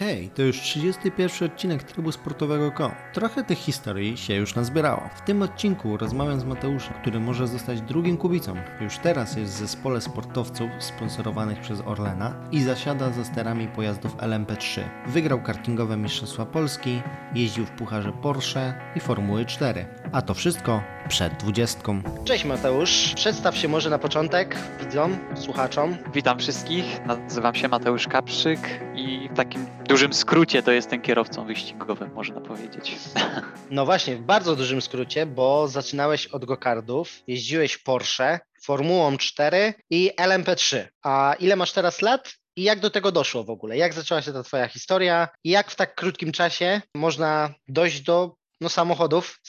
Hej, to już 31 odcinek Trybu Sportowego.com. Trochę tych historii się już nazbierało. W tym odcinku rozmawiam z Mateuszem, który może zostać drugim Kubicą. Już teraz jest w zespole sportowców sponsorowanych przez Orlena i zasiada za sterami pojazdów LMP3. Wygrał kartingowe Mistrzostwa Polski, jeździł w pucharze Porsche i Formuły 4. A to wszystko przed 20. Cześć Mateusz, przedstaw się może na początek widzom, słuchaczom. Witam wszystkich, nazywam się Mateusz Kaprzyk i w takim dużym skrócie to jestem kierowcą wyścigowym, można powiedzieć. No właśnie, w bardzo dużym skrócie, bo zaczynałeś od gokardów, jeździłeś Porsche, Formułą 4 i LMP3. A ile masz teraz lat? I jak do tego doszło w ogóle? Jak zaczęła się ta twoja historia? I jak w tak krótkim czasie można dojść do samochodów,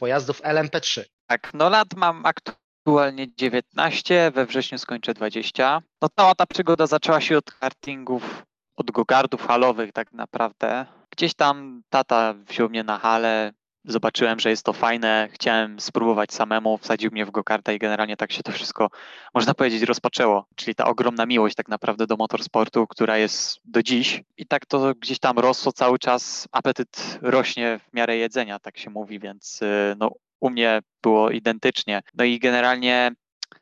pojazdów LMP3? Tak, no lat mam aktualnie 19, we wrześniu skończę 20. No cała ta przygoda zaczęła się od kartingów, od gokardów halowych tak naprawdę. Gdzieś tam tata wziął mnie na halę, zobaczyłem, że jest to fajne, chciałem spróbować samemu, wsadził mnie w gokarta i generalnie tak się to wszystko, można powiedzieć, rozpoczęło. Czyli ta ogromna miłość tak naprawdę do motorsportu, która jest do dziś. I tak to gdzieś tam rosło cały czas, apetyt rośnie w miarę jedzenia, tak się mówi, więc no, u mnie było identycznie. No i generalnie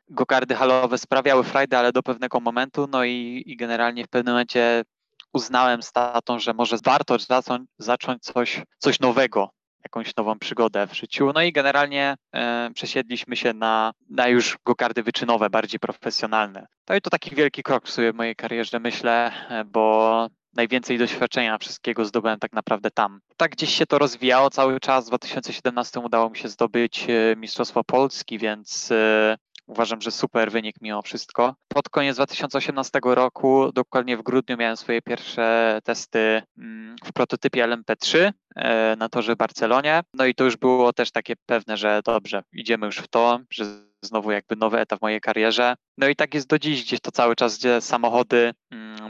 gokarty halowe sprawiały frajdę, ale do pewnego momentu, no i generalnie w pewnym momencie uznałem z tatą, że może warto zacząć coś nowego, jakąś nową przygodę w życiu. No i generalnie przesiedliśmy się na już gokarty wyczynowe, bardziej profesjonalne. No i to taki wielki krok w sobie w mojej karierze, myślę, bo najwięcej doświadczenia wszystkiego zdobyłem tak naprawdę tam. Tak gdzieś się to rozwijało cały czas. W 2017 udało mi się zdobyć Mistrzostwo Polski, więc uważam, że super wynik mimo wszystko. Pod koniec 2018 roku, dokładnie w grudniu, miałem swoje pierwsze testy w prototypie LMP3 na torze w Barcelonie. No i to już było też takie pewne, że dobrze, idziemy już w to, że znowu jakby nowy etap w mojej karierze. No i tak jest do dziś, gdzieś to cały czas, gdzie samochody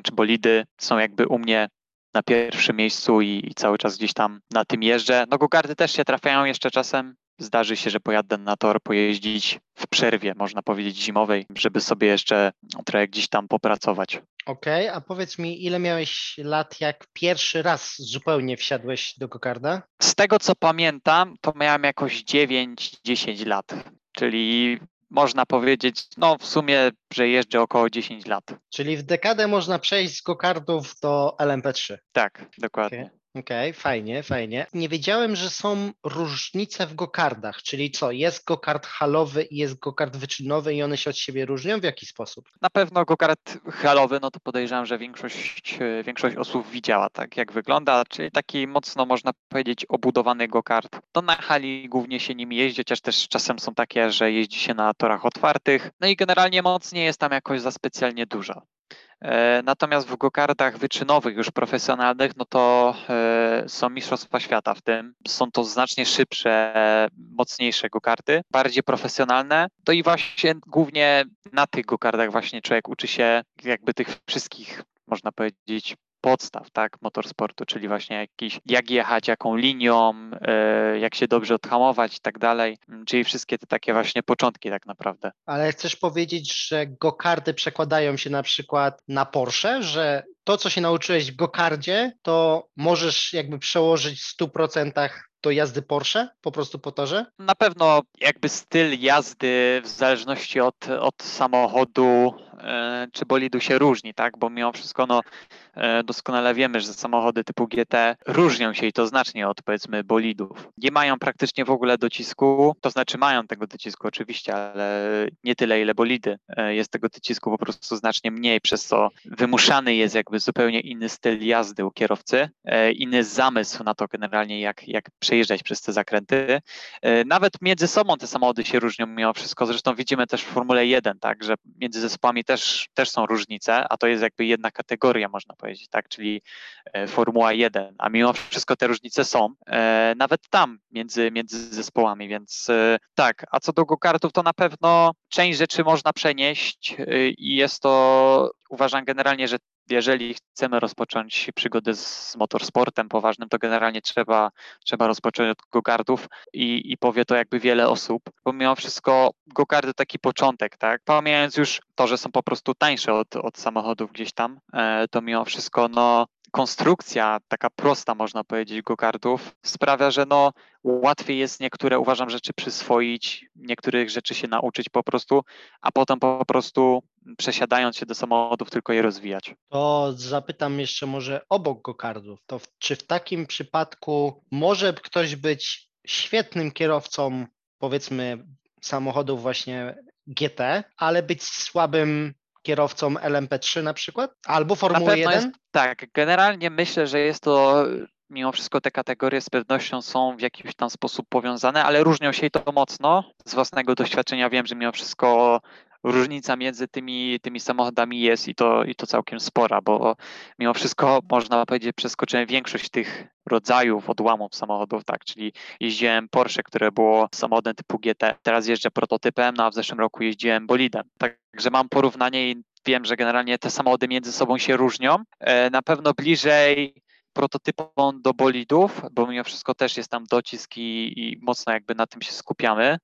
czy bolidy są jakby u mnie na pierwszym miejscu i cały czas gdzieś tam na tym jeżdżę. No gokarty też się trafiają jeszcze czasem. Zdarzy się, że pojadę na tor pojeździć w przerwie, można powiedzieć, zimowej, żeby sobie jeszcze trochę gdzieś tam popracować. Okej, a powiedz mi, ile miałeś lat, jak pierwszy raz zupełnie wsiadłeś do gokarda? Z tego, co pamiętam, to miałem jakoś 9-10 lat, czyli można powiedzieć, no w sumie, że jeżdżę około 10 lat. Czyli w dekadę można przejść z gokardów do LMP3. Tak, dokładnie. Okay. Okej, fajnie, fajnie. Nie wiedziałem, że są różnice w gokardach, czyli co, jest gokard halowy i jest gokard wyczynowy i one się od siebie różnią? W jaki sposób? Na pewno gokard halowy, no to podejrzewam, że większość osób widziała, tak jak wygląda, czyli taki mocno, można powiedzieć, obudowany gokard. To na hali głównie się nim jeździ, chociaż też czasem są takie, że jeździ się na torach otwartych, no i generalnie moc nie jest tam jakoś za specjalnie duża. Natomiast w gokardach wyczynowych, już profesjonalnych, no to są Mistrzostwa Świata w tym. Są to znacznie szybsze, mocniejsze gokarty, bardziej profesjonalne. To i właśnie głównie na tych gokardach właśnie człowiek uczy się jakby tych wszystkich, można powiedzieć, podstaw, tak, motorsportu, czyli właśnie jak jechać, jaką linią, jak się dobrze odhamować i tak dalej, czyli wszystkie te takie właśnie początki tak naprawdę. Ale chcesz powiedzieć, że gokarty przekładają się na przykład na Porsche, że to, co się nauczyłeś w gokardzie, to możesz jakby przełożyć w 100% do jazdy Porsche, po prostu po torze? Na pewno jakby styl jazdy w zależności od samochodu czy bolidu się różni, tak? Bo mimo wszystko no, doskonale wiemy, że samochody typu GT różnią się i to znacznie od, powiedzmy, bolidów. Nie mają praktycznie w ogóle docisku, to znaczy mają tego docisku oczywiście, ale nie tyle ile bolidy. Jest tego docisku po prostu znacznie mniej, przez co wymuszany jest jakby zupełnie inny styl jazdy u kierowcy, inny zamysł na to generalnie, jak przejeżdżać przez te zakręty. Nawet między sobą te samochody się różnią mimo wszystko, zresztą widzimy też w Formule 1, tak? Że między zespołami też są różnice, a to jest jakby jedna kategoria, można powiedzieć, tak, czyli Formuła 1, a mimo wszystko te różnice są, nawet tam między zespołami, więc tak, a co do gokartów, to na pewno część rzeczy można przenieść i jest to, uważam generalnie, że jeżeli chcemy rozpocząć przygodę z motorsportem poważnym, to generalnie trzeba rozpocząć od gokardów i powie to jakby wiele osób, bo mimo wszystko gokardy taki początek, tak? Pomijając już to, że są po prostu tańsze od samochodów gdzieś tam, to mimo wszystko no konstrukcja taka prosta, można powiedzieć, go-kartów sprawia, że no łatwiej jest niektóre, uważam, rzeczy przyswoić, niektórych rzeczy się nauczyć po prostu, a potem po prostu przesiadając się do samochodów tylko je rozwijać. To zapytam jeszcze może obok go-kartów, to czy w takim przypadku może ktoś być świetnym kierowcą, powiedzmy, samochodów właśnie GT, ale być słabym kierowcą LMP3 na przykład? Albo Formuły 1? Jest, tak, generalnie myślę, że jest to, mimo wszystko te kategorie z pewnością są w jakiś tam sposób powiązane, ale różnią się i to mocno. Z własnego doświadczenia wiem, że mimo wszystko różnica między tymi samochodami jest i to całkiem spora, bo mimo wszystko można powiedzieć, przeskoczyłem większość tych rodzajów odłamów samochodów, tak, czyli jeździłem Porsche, które było samochodem typu GT, teraz jeżdżę prototypem, no a w zeszłym roku jeździłem bolidem, także mam porównanie i wiem, że generalnie te samochody między sobą się różnią, na pewno bliżej prototypom do bolidów, bo mimo wszystko też jest tam docisk i mocno jakby na tym się skupiamy,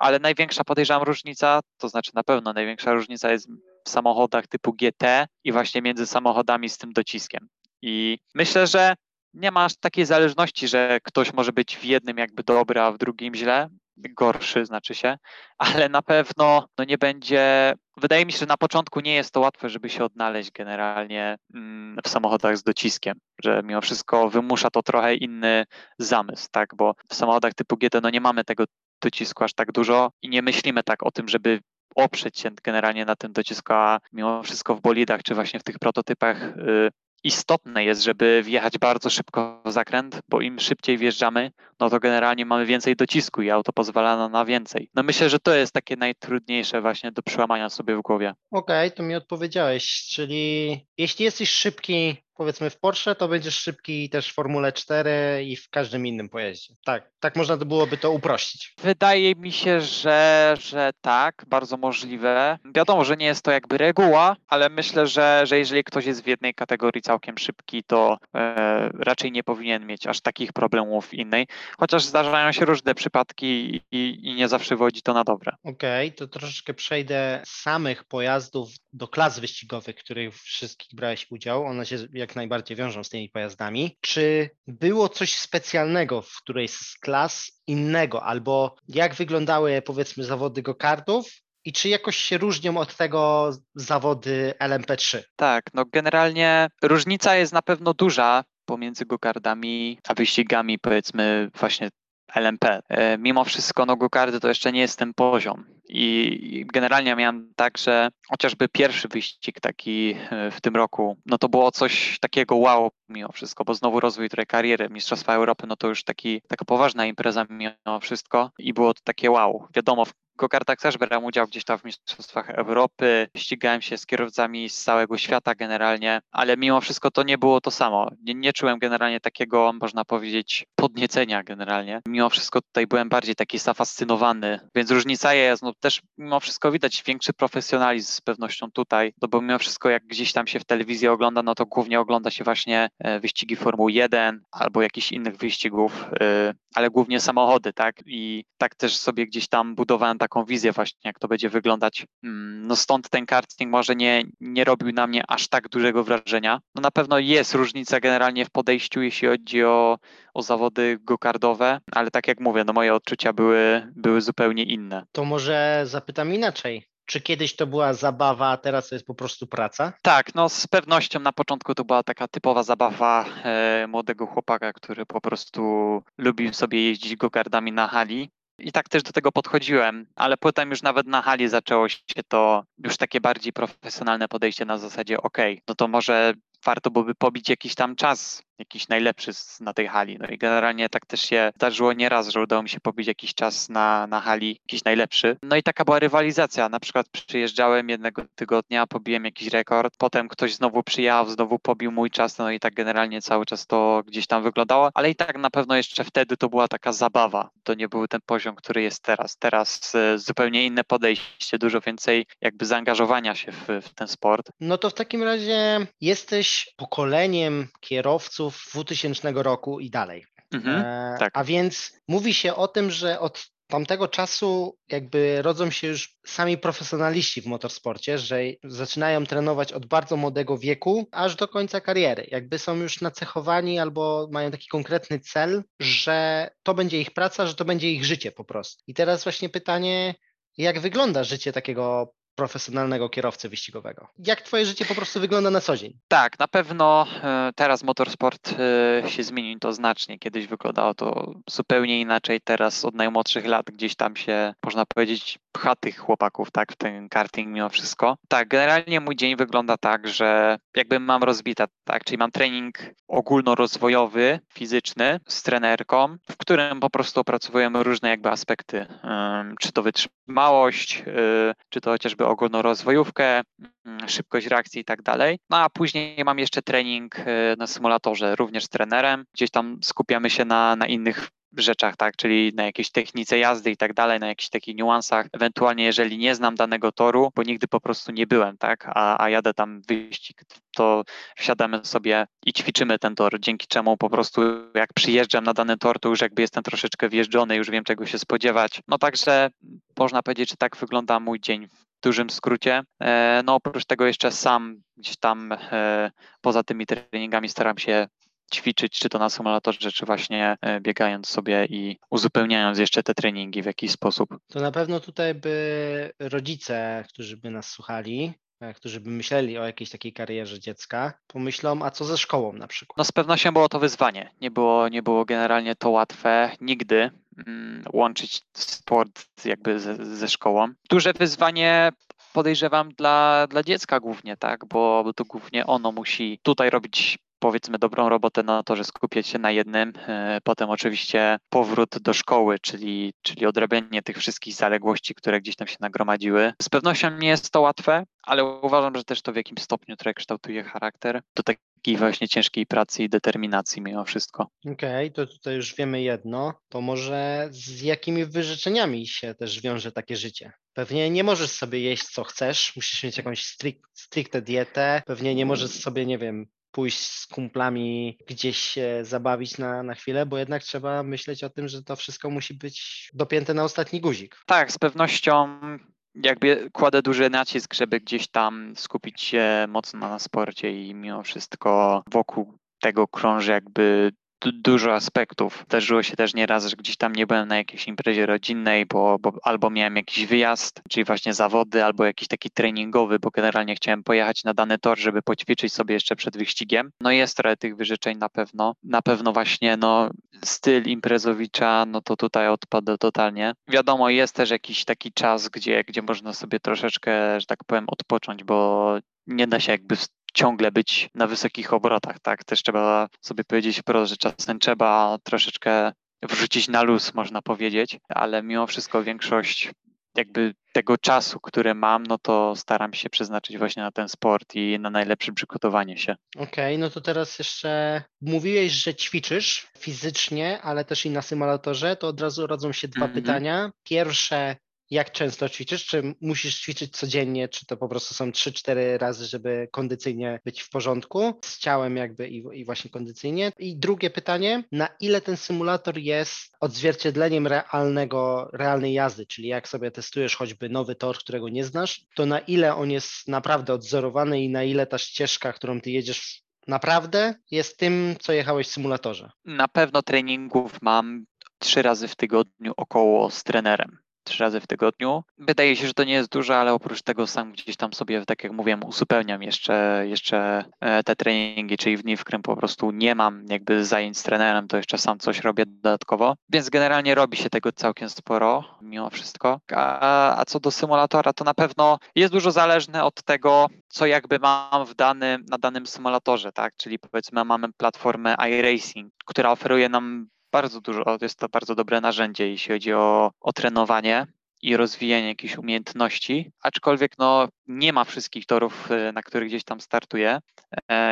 ale największa, podejrzewam, różnica, to znaczy na pewno największa różnica jest w samochodach typu GT i właśnie między samochodami z tym dociskiem. I myślę, że nie ma aż takiej zależności, że ktoś może być w jednym jakby dobry, a w drugim źle, gorszy znaczy się, ale na pewno no nie będzie, wydaje mi się, że na początku nie jest to łatwe, żeby się odnaleźć generalnie w samochodach z dociskiem, że mimo wszystko wymusza to trochę inny zamysł, tak, bo w samochodach typu GT no nie mamy tego docisku aż tak dużo i nie myślimy tak o tym, żeby oprzeć się generalnie na tym docisku, a mimo wszystko w bolidach czy właśnie w tych prototypach istotne jest, żeby wjechać bardzo szybko w zakręt, bo im szybciej wjeżdżamy, no to generalnie mamy więcej docisku i auto pozwala na więcej. No myślę, że to jest takie najtrudniejsze właśnie do przełamania sobie w głowie. Okej, to mi odpowiedziałeś, czyli jeśli jesteś szybki, powiedzmy w Porsche, to będziesz szybki też w Formule 4 i w każdym innym pojeździe. Tak można byłoby to uprościć. Wydaje mi się, że tak, bardzo możliwe. Wiadomo, że nie jest to jakby reguła, ale myślę, że jeżeli ktoś jest w jednej kategorii całkiem szybki, to raczej nie powinien mieć aż takich problemów w innej, chociaż zdarzają się różne przypadki i nie zawsze wychodzi to na dobre. Okej, to troszeczkę przejdę z samych pojazdów do klas wyścigowych, w których wszystkich brałeś udział. One się jak najbardziej wiążą z tymi pojazdami. Czy było coś specjalnego w którejś z klas innego, albo jak wyglądały, powiedzmy, zawody go-kartów i czy jakoś się różnią od tego zawody LMP3? Tak, no generalnie różnica jest na pewno duża pomiędzy go-kartami a wyścigami, powiedzmy, właśnie LMP. Mimo wszystko no go-karty to jeszcze nie jest ten poziom i generalnie miałem tak, że chociażby pierwszy wyścig taki w tym roku, no to było coś takiego wow mimo wszystko, bo znowu rozwój tej kariery, Mistrzostwa Europy, no to już taka poważna impreza mimo wszystko i było to takie wow. Wiadomo, w go-kartach też brałem udział gdzieś tam w Mistrzostwach Europy, ścigałem się z kierowcami z całego świata generalnie, ale mimo wszystko to nie było to samo. Nie czułem generalnie takiego, można powiedzieć, podniecenia generalnie. Mimo wszystko tutaj byłem bardziej taki zafascynowany, więc różnica jest, no też mimo wszystko widać większy profesjonalizm z pewnością tutaj, no bo mimo wszystko jak gdzieś tam się w telewizji ogląda, no to głównie ogląda się właśnie wyścigi Formuły 1 albo jakichś innych wyścigów, ale głównie samochody, tak? I tak też sobie gdzieś tam budowałem taką wizję właśnie, jak to będzie wyglądać. No stąd ten karting może nie robił na mnie aż tak dużego wrażenia. No na pewno jest różnica generalnie w podejściu, jeśli chodzi o zawody go-kartowe, ale tak jak mówię, no moje odczucia były zupełnie inne. To może zapytam inaczej. Czy kiedyś to była zabawa, a teraz to jest po prostu praca? Tak, no z pewnością na początku to była taka typowa zabawa młodego chłopaka, który po prostu lubił sobie jeździć go-kartami na hali. I tak też do tego podchodziłem, ale potem już nawet na hali zaczęło się to już takie bardziej profesjonalne podejście na zasadzie no to może warto byłoby pobić jakiś tam czas, jakiś najlepszy na tej hali. No i generalnie tak też się zdarzyło nieraz, że udało mi się pobić jakiś czas na hali, jakiś najlepszy. No i taka była rywalizacja. Na przykład przyjeżdżałem jednego tygodnia, pobiłem jakiś rekord, potem ktoś znowu przyjechał, znowu pobił mój czas, no i tak generalnie cały czas to gdzieś tam wyglądało, ale i tak na pewno jeszcze wtedy to była taka zabawa. To nie był ten poziom, który jest teraz. Teraz zupełnie inne podejście, dużo więcej jakby zaangażowania się w ten sport. No to w takim razie jesteś pokoleniem kierowców 2000 roku i dalej. A więc mówi się o tym, że od tamtego czasu jakby rodzą się już sami profesjonaliści w motorsporcie, że zaczynają trenować od bardzo młodego wieku aż do końca kariery. Jakby są już nacechowani albo mają taki konkretny cel, że to będzie ich praca, że to będzie ich życie po prostu. I teraz właśnie pytanie, jak wygląda życie takiego profesjonalnego kierowcy wyścigowego? Jak twoje życie po prostu wygląda na co dzień? Tak, na pewno teraz motorsport się zmienił to znacznie. Kiedyś wyglądało to zupełnie inaczej. Teraz od najmłodszych lat gdzieś tam się, można powiedzieć, pcha tych chłopaków, tak, w ten karting mimo wszystko. Tak, generalnie mój dzień wygląda tak, że jakby mam rozbita, tak, czyli mam trening ogólnorozwojowy, fizyczny z trenerką, w którym po prostu opracowujemy różne jakby aspekty, czy to wytrzymałość, czy to chociażby ogólnorozwojówkę, szybkość reakcji i tak dalej. No a później mam jeszcze trening na symulatorze, również z trenerem. Gdzieś tam skupiamy się na innych rzeczach, tak, czyli na jakiejś technice jazdy i tak dalej, na jakichś takich niuansach. Ewentualnie jeżeli nie znam danego toru, bo nigdy po prostu nie byłem, tak, a jadę tam wyścig, to wsiadamy sobie i ćwiczymy ten tor, dzięki czemu po prostu jak przyjeżdżam na dany tor, to już jakby jestem troszeczkę wjeżdżony, już wiem czego się spodziewać. No także można powiedzieć, że tak wygląda mój dzień w dużym skrócie. No oprócz tego jeszcze sam gdzieś tam poza tymi treningami staram się ćwiczyć, czy to na symulatorze, czy właśnie biegając sobie i uzupełniając jeszcze te treningi w jakiś sposób. To na pewno tutaj by rodzice, którzy by nas słuchali, którzy by myśleli o jakiejś takiej karierze dziecka, pomyślą, a co ze szkołą na przykład? No z pewnością było to wyzwanie. Nie było generalnie to łatwe nigdy łączyć sport jakby ze szkołą. Duże wyzwanie podejrzewam dla dziecka głównie, tak, bo to głównie ono musi tutaj robić, powiedzmy, dobrą robotę na to, że skupiać się na jednym. Potem oczywiście powrót do szkoły, czyli odrabianie tych wszystkich zaległości, które gdzieś tam się nagromadziły. Z pewnością nie jest to łatwe, ale uważam, że też to w jakimś stopniu trochę kształtuje charakter do takiej właśnie ciężkiej pracy i determinacji mimo wszystko. Okej, to tutaj już wiemy jedno. To może z jakimi wyrzeczeniami się też wiąże takie życie? Pewnie nie możesz sobie jeść co chcesz, musisz mieć jakąś stricte dietę, pewnie nie możesz sobie, nie wiem, pójść z kumplami gdzieś się zabawić na chwilę, bo jednak trzeba myśleć o tym, że to wszystko musi być dopięte na ostatni guzik. Tak, z pewnością jakby kładę duży nacisk, żeby gdzieś tam skupić się mocno na sporcie i mimo wszystko wokół tego krąży jakby dużo aspektów. Zdarzyło się też nieraz, że gdzieś tam nie byłem na jakiejś imprezie rodzinnej, bo albo miałem jakiś wyjazd, czyli właśnie zawody, albo jakiś taki treningowy, bo generalnie chciałem pojechać na dany tor, żeby poćwiczyć sobie jeszcze przed wyścigiem. No jest trochę tych wyrzeczeń na pewno. Na pewno właśnie styl imprezowicza, to tutaj odpada totalnie. Wiadomo, jest też jakiś taki czas, gdzie można sobie troszeczkę, że tak powiem, odpocząć, bo nie da się jakby ciągle być na wysokich obrotach, tak? Też trzeba sobie powiedzieć wprost, że czasem trzeba troszeczkę wrzucić na luz, można powiedzieć, ale mimo wszystko większość jakby tego czasu, który mam, to staram się przeznaczyć właśnie na ten sport i na najlepsze przygotowanie się. Okej, to teraz jeszcze mówiłeś, że ćwiczysz fizycznie, ale też i na symulatorze, to od razu rodzą się dwa pytania. Pierwsze, jak często ćwiczysz? Czy musisz ćwiczyć codziennie? Czy to po prostu są 3-4 razy, żeby kondycyjnie być w porządku? Z ciałem jakby i właśnie kondycyjnie. I drugie pytanie, na ile ten symulator jest odzwierciedleniem realnej jazdy? Czyli jak sobie testujesz choćby nowy tor, którego nie znasz, to na ile on jest naprawdę odwzorowany i na ile ta ścieżka, którą ty jedziesz naprawdę jest tym, co jechałeś w symulatorze? Na pewno treningów mam 3 razy w tygodniu około z trenerem. 3 razy w tygodniu. Wydaje się, że to nie jest dużo, ale oprócz tego sam gdzieś tam sobie, tak jak mówiłem, uzupełniam jeszcze te treningi, czyli w dni, w którym po prostu nie mam jakby zajęć z trenerem, to jeszcze sam coś robię dodatkowo, więc generalnie robi się tego całkiem sporo mimo wszystko. A co do symulatora, to na pewno jest dużo zależne od tego, co jakby mam na danym symulatorze, tak? Czyli powiedzmy mamy platformę iRacing, która oferuje nam bardzo dużo, jest to bardzo dobre narzędzie, jeśli chodzi o trenowanie i rozwijanie jakichś umiejętności, aczkolwiek nie ma wszystkich torów, na których gdzieś tam startuję,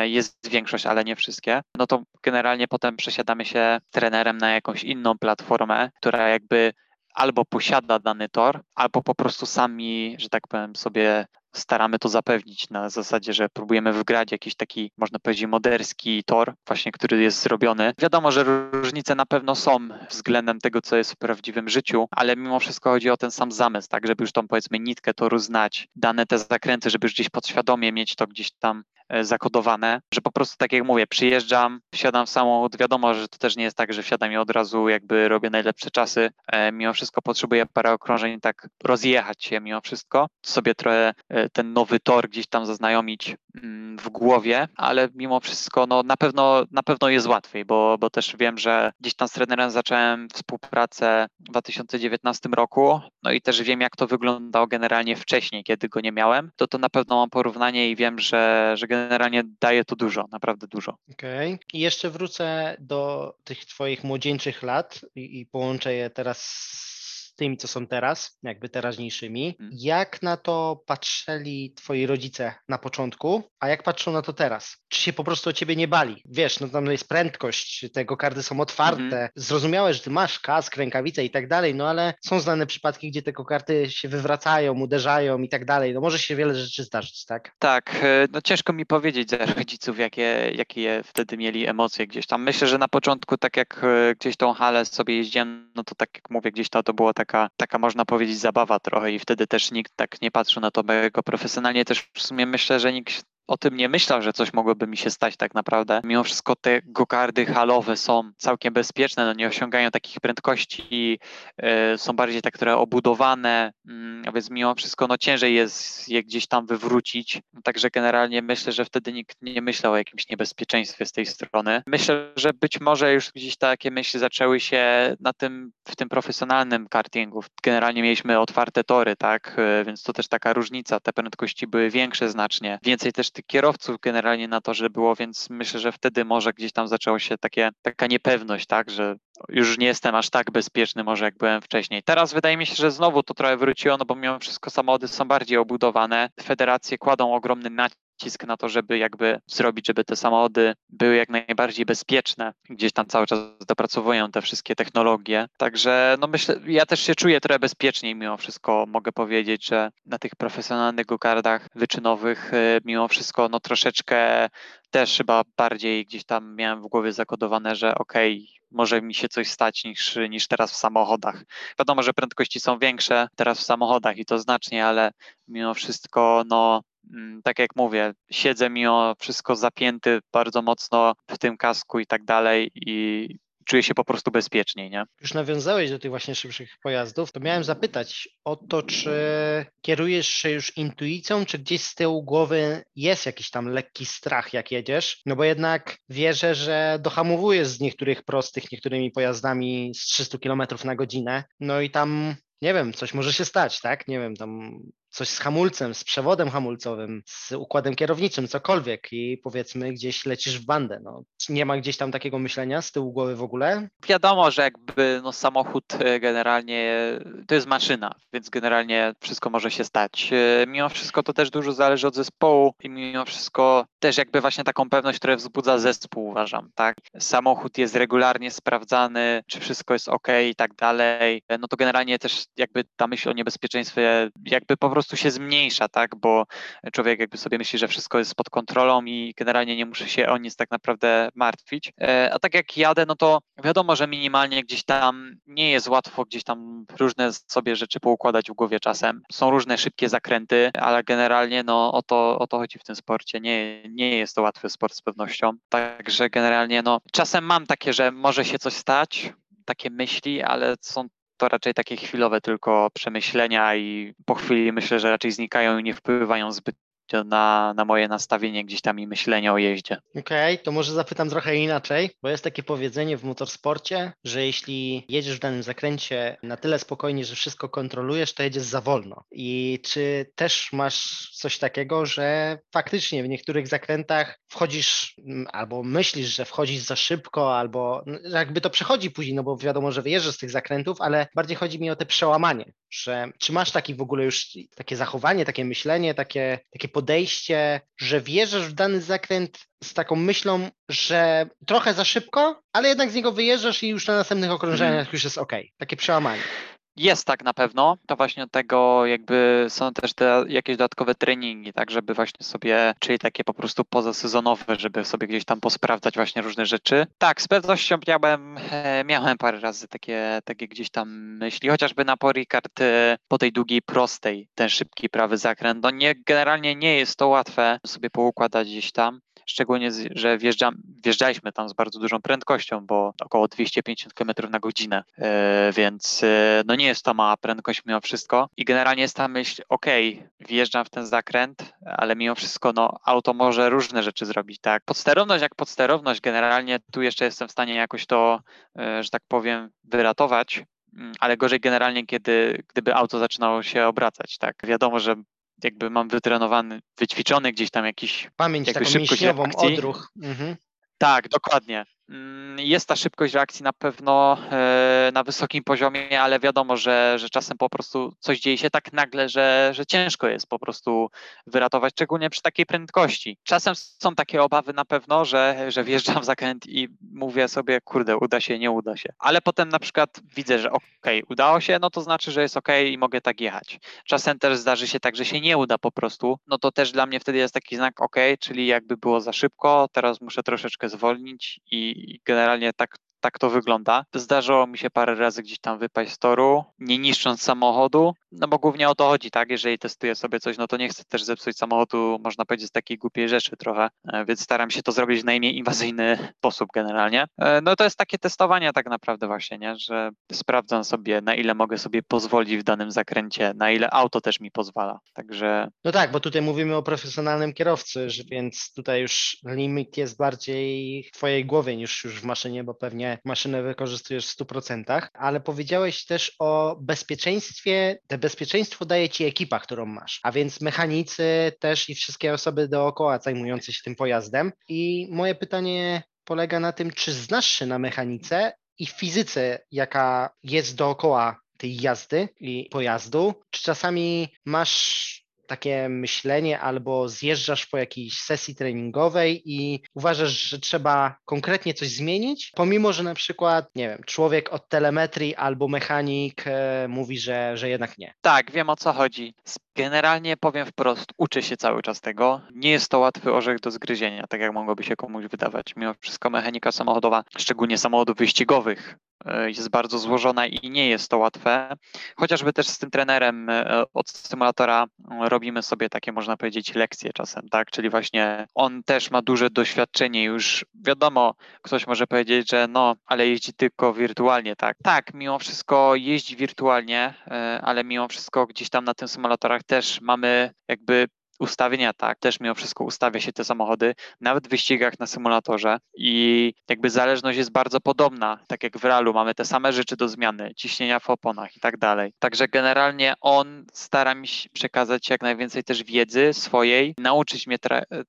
jest większość, ale nie wszystkie, to generalnie potem przesiadamy się trenerem na jakąś inną platformę, która jakby albo posiada dany tor, albo po prostu sami, że tak powiem, sobie staramy to zapewnić na zasadzie, że próbujemy wgrać jakiś taki, można powiedzieć, moderski tor, właśnie, który jest zrobiony. Wiadomo, że różnice na pewno są względem tego, co jest w prawdziwym życiu, ale mimo wszystko chodzi o ten sam zamysł, tak, żeby już tą, powiedzmy, nitkę toru znać, dane te zakręty, żeby już gdzieś podświadomie mieć to gdzieś tam zakodowane, że po prostu, tak jak mówię, przyjeżdżam, wsiadam w samochód, wiadomo, że to też nie jest tak, że wsiadam i od razu jakby robię najlepsze czasy, mimo wszystko potrzebuję parę okrążeń, tak rozjechać się mimo wszystko, sobie trochę ten nowy tor gdzieś tam zaznajomić w głowie, ale mimo wszystko no, na pewno jest łatwiej, bo też wiem, że gdzieś tam z trenerem zacząłem współpracę w 2019 roku, no i też wiem, jak to wyglądało generalnie wcześniej, kiedy go nie miałem, to na pewno mam porównanie i wiem, że generalnie daje to dużo, naprawdę dużo. Okej. I jeszcze wrócę do tych twoich młodzieńczych lat i połączę je teraz z tymi, co są teraz, jakby teraźniejszymi. Jak na to patrzyli twoi rodzice na początku, a jak patrzą na to teraz? Czy się po prostu o ciebie nie bali? Wiesz, no tam jest prędkość, te go-karty są otwarte, zrozumiałe, że ty masz kask, rękawice i tak dalej, no ale są znane przypadki, gdzie te go-karty się wywracają, uderzają i tak dalej, no może się wiele rzeczy zdarzyć, tak? Tak, no ciężko mi powiedzieć za rodziców, jakie wtedy mieli emocje gdzieś tam. Myślę, że na początku, tak jak gdzieś tą halę sobie jeździłem, no to tak jak mówię, gdzieś to było taka można powiedzieć zabawa trochę i wtedy też nikt tak nie patrzył na to mega profesjonalnie, też w sumie myślę, że nikt o tym nie myślał, że coś mogłoby mi się stać tak naprawdę. Mimo wszystko te gokardy halowe są całkiem bezpieczne, no nie osiągają takich prędkości, są bardziej tak, które obudowane, więc mimo wszystko no ciężej jest je gdzieś tam wywrócić. Także generalnie myślę, że wtedy nikt nie myślał o jakimś niebezpieczeństwie z tej strony. Myślę, że być może już gdzieś takie myśli zaczęły się w tym profesjonalnym kartingu. Generalnie mieliśmy otwarte tory, tak, więc to też taka różnica. Te prędkości były większe znacznie. Więcej też tych kierowców generalnie na torze było, więc myślę, że wtedy może gdzieś tam zaczęło się taka niepewność, tak, że już nie jestem aż tak bezpieczny może jak byłem wcześniej. Teraz wydaje mi się, że znowu to trochę wróciło, no bo mimo wszystko samochody są bardziej obudowane. Federacje kładą ogromny nacisk na to, żeby jakby zrobić, żeby te samochody były jak najbardziej bezpieczne. Gdzieś tam cały czas dopracowują te wszystkie technologie. Także no myślę, ja też się czuję trochę bezpieczniej mimo wszystko. Mogę powiedzieć, że na tych profesjonalnych go-kartach wyczynowych mimo wszystko no troszeczkę też chyba bardziej gdzieś tam miałem w głowie zakodowane, że okej, może mi się coś stać niż teraz w samochodach. Wiadomo, że prędkości są większe teraz w samochodach i to znacznie, ale mimo wszystko no tak jak mówię, siedzę mimo wszystko zapięty bardzo mocno w tym kasku i tak dalej i czuję się po prostu bezpieczniej, nie? Już nawiązałeś do tych właśnie szybszych pojazdów, to miałem zapytać o to, czy kierujesz się już intuicją, czy gdzieś z tyłu głowy jest jakiś tam lekki strach, jak jedziesz? No bo jednak wierzę, że dohamowujesz z niektórych prostych, niektórymi pojazdami z 300 km na godzinę, no i tam, nie wiem, coś może się stać, tak? Nie wiem, tam coś z hamulcem, z przewodem hamulcowym, z układem kierowniczym, cokolwiek i powiedzmy gdzieś lecisz w bandę. No. Nie ma gdzieś tam takiego myślenia z tyłu głowy w ogóle? Wiadomo, że jakby no, samochód generalnie to jest maszyna, więc generalnie wszystko może się stać. Mimo wszystko to też dużo zależy od zespołu i mimo wszystko też jakby właśnie taką pewność, która wzbudza zespół, uważam, tak? Samochód jest regularnie sprawdzany, czy wszystko jest okej i tak dalej. No to generalnie też jakby ta myśl o niebezpieczeństwie jakby po prostu się zmniejsza, tak, bo człowiek jakby sobie myśli, że wszystko jest pod kontrolą i generalnie nie muszę się o nic tak naprawdę martwić. A tak jak jadę, no to wiadomo, że minimalnie gdzieś tam nie jest łatwo gdzieś tam różne sobie rzeczy poukładać w głowie czasem. Są różne szybkie zakręty, ale generalnie no o to chodzi w tym sporcie. Nie jest to łatwy sport z pewnością. Także generalnie no czasem mam takie, że może się coś stać, takie myśli, ale są to raczej takie chwilowe tylko przemyślenia i po chwili myślę, że raczej znikają i nie wpływają zbytnio na moje nastawienie gdzieś tam i myślenie o jeździe. Okej, to może zapytam trochę inaczej, bo jest takie powiedzenie w motorsporcie, że jeśli jedziesz w danym zakręcie na tyle spokojnie, że wszystko kontrolujesz, to jedziesz za wolno. I czy też masz coś takiego, że faktycznie w niektórych zakrętach wchodzisz albo myślisz, że wchodzisz za szybko, albo jakby to przechodzi później, no bo wiadomo, że wyjeżdżasz z tych zakrętów, ale bardziej chodzi mi o te przełamanie, że czy masz taki w ogóle już takie zachowanie, takie myślenie, takie podejście, że wjeżdżasz w dany zakręt z taką myślą, że trochę za szybko, ale jednak z niego wyjeżdżasz i już na następnych okrążeniach już jest okej. Takie przełamanie. Jest tak na pewno. To właśnie od tego jakby są też te jakieś dodatkowe treningi, tak żeby właśnie sobie, czyli takie po prostu pozasezonowe, żeby sobie gdzieś tam posprawdzać właśnie różne rzeczy. Tak, z pewnością miałem parę razy takie gdzieś tam myśli, chociażby na Paul Ricard po tej długiej prostej, ten szybki prawy zakręt. No nie, generalnie nie jest to łatwe sobie poukładać gdzieś tam. Szczególnie, że wjeżdżaliśmy tam z bardzo dużą prędkością, bo około 250 km na godzinę, więc no nie jest to mała prędkość mimo wszystko. I generalnie jest ta myśl, okej, wjeżdżam w ten zakręt, ale mimo wszystko no, auto może różne rzeczy zrobić, tak? Podsterowność jak podsterowność, generalnie tu jeszcze jestem w stanie jakoś to, że tak powiem, wyratować, ale gorzej generalnie, gdyby auto zaczynało się obracać, tak? Wiadomo, że jakby mam wyćwiczony gdzieś tam jakiś... Pamięć taką mięśniową, odruch. Mhm. Tak, dokładnie. Jest ta szybkość reakcji na pewno na wysokim poziomie, ale wiadomo, że czasem po prostu coś dzieje się tak nagle, że ciężko jest po prostu wyratować, szczególnie przy takiej prędkości. Czasem są takie obawy na pewno, że wjeżdżam w zakręt i mówię sobie, kurde, uda się, nie uda się. Ale potem na przykład widzę, że okej, udało się, no to znaczy, że jest okej i mogę tak jechać. Czasem też zdarzy się tak, że się nie uda po prostu, no to też dla mnie wtedy jest taki znak okej, czyli jakby było za szybko, teraz muszę troszeczkę zwolnić i generalnie tak to wygląda. Zdarzyło mi się parę razy gdzieś tam wypaść z toru, nie niszcząc samochodu, no bo głównie o to chodzi, tak? Jeżeli testuję sobie coś, no to nie chcę też zepsuć samochodu, można powiedzieć, z takiej głupiej rzeczy trochę, więc staram się to zrobić w najmniej inwazyjny sposób generalnie. No to jest takie testowanie tak naprawdę właśnie, nie? Że sprawdzam sobie, na ile mogę sobie pozwolić w danym zakręcie, na ile auto też mi pozwala, także... No tak, bo tutaj mówimy o profesjonalnym kierowcy, więc tutaj już limit jest bardziej w twojej głowie niż już w maszynie, bo pewnie maszynę wykorzystujesz w 100%, ale powiedziałeś też o bezpieczeństwie. To bezpieczeństwo daje ci ekipa, którą masz, a więc mechanicy też i wszystkie osoby dookoła zajmujące się tym pojazdem. I moje pytanie polega na tym, czy znasz się na mechanice i fizyce, jaka jest dookoła tej jazdy i pojazdu? Czy czasami masz takie myślenie albo zjeżdżasz po jakiejś sesji treningowej i uważasz, że trzeba konkretnie coś zmienić, pomimo, że na przykład, nie wiem, człowiek od telemetrii albo mechanik mówi, że jednak nie. Tak, wiem o co chodzi. Generalnie powiem wprost, uczę się cały czas tego. Nie jest to łatwy orzech do zgryzienia, tak jak mogłoby się komuś wydawać. Mimo wszystko mechanika samochodowa, szczególnie samochodów wyścigowych, jest bardzo złożona i nie jest to łatwe. Chociażby też z tym trenerem od symulatora robimy sobie takie, można powiedzieć, lekcje czasem, tak? Czyli właśnie on też ma duże doświadczenie już. Wiadomo, ktoś może powiedzieć, że no, ale jeździ tylko wirtualnie, tak? Tak, mimo wszystko jeździ wirtualnie, ale mimo wszystko gdzieś tam na tym symulatorach też mamy jakby ustawienia, tak, też mimo wszystko ustawia się te samochody, nawet w wyścigach na symulatorze i jakby zależność jest bardzo podobna, tak jak w ralu mamy te same rzeczy do zmiany, ciśnienia w oponach i tak dalej. Także generalnie on stara mi się przekazać jak najwięcej też wiedzy swojej, nauczyć mnie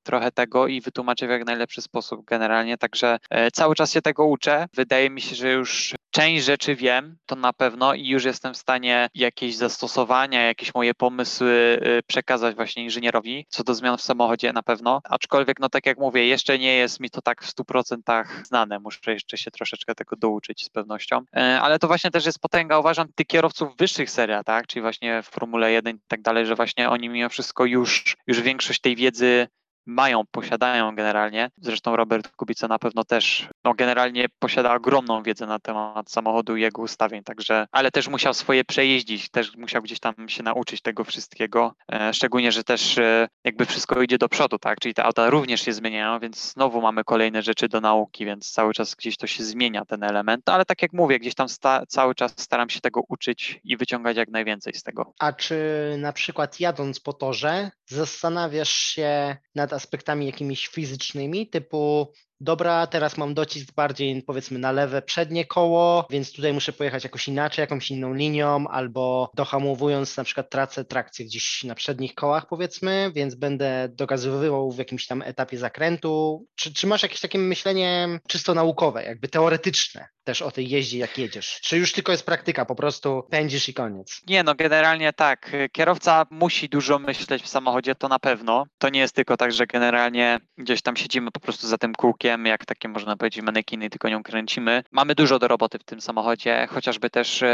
trochę tego i wytłumaczyć w jak najlepszy sposób generalnie, także cały czas się tego uczę. Wydaje mi się, że już część rzeczy wiem, to na pewno i już jestem w stanie jakieś zastosowania, jakieś moje pomysły przekazać właśnie inżynierowi, co do zmian w samochodzie na pewno, aczkolwiek no tak jak mówię, jeszcze nie jest mi to tak w 100% znane, muszę jeszcze się troszeczkę tego douczyć z pewnością, ale to właśnie też jest potęga, uważam, tych kierowców wyższych seria, tak, czyli właśnie w Formule 1 i tak dalej, że właśnie oni mimo wszystko już większość tej wiedzy mają, posiadają generalnie. Zresztą Robert Kubica na pewno też generalnie posiada ogromną wiedzę na temat samochodu i jego ustawień, także, ale też musiał swoje przejeździć, też musiał gdzieś tam się nauczyć tego wszystkiego, szczególnie, że też jakby wszystko idzie do przodu, tak, czyli te auta również się zmieniają, więc znowu mamy kolejne rzeczy do nauki, więc cały czas gdzieś to się zmienia ten element, ale tak jak mówię, gdzieś tam cały czas staram się tego uczyć i wyciągać jak najwięcej z tego. A czy na przykład jadąc po torze zastanawiasz się nad aspektami jakimiś fizycznymi, typu dobra, teraz mam docisk bardziej powiedzmy na lewe przednie koło, więc tutaj muszę pojechać jakoś inaczej, jakąś inną linią, albo dohamowując na przykład tracę trakcję gdzieś na przednich kołach powiedzmy, więc będę dogazowywał w jakimś tam etapie zakrętu. Czy masz jakieś takie myślenie czysto naukowe, jakby teoretyczne? też o tej jeździe, jak jedziesz? Czy już tylko jest praktyka, po prostu pędzisz i koniec? Nie, no generalnie tak. Kierowca musi dużo myśleć w samochodzie, to na pewno. To nie jest tylko tak, że generalnie gdzieś tam siedzimy po prostu za tym kółkiem, jak takie można powiedzieć manekiny, tylko nią kręcimy. Mamy dużo do roboty w tym samochodzie, chociażby też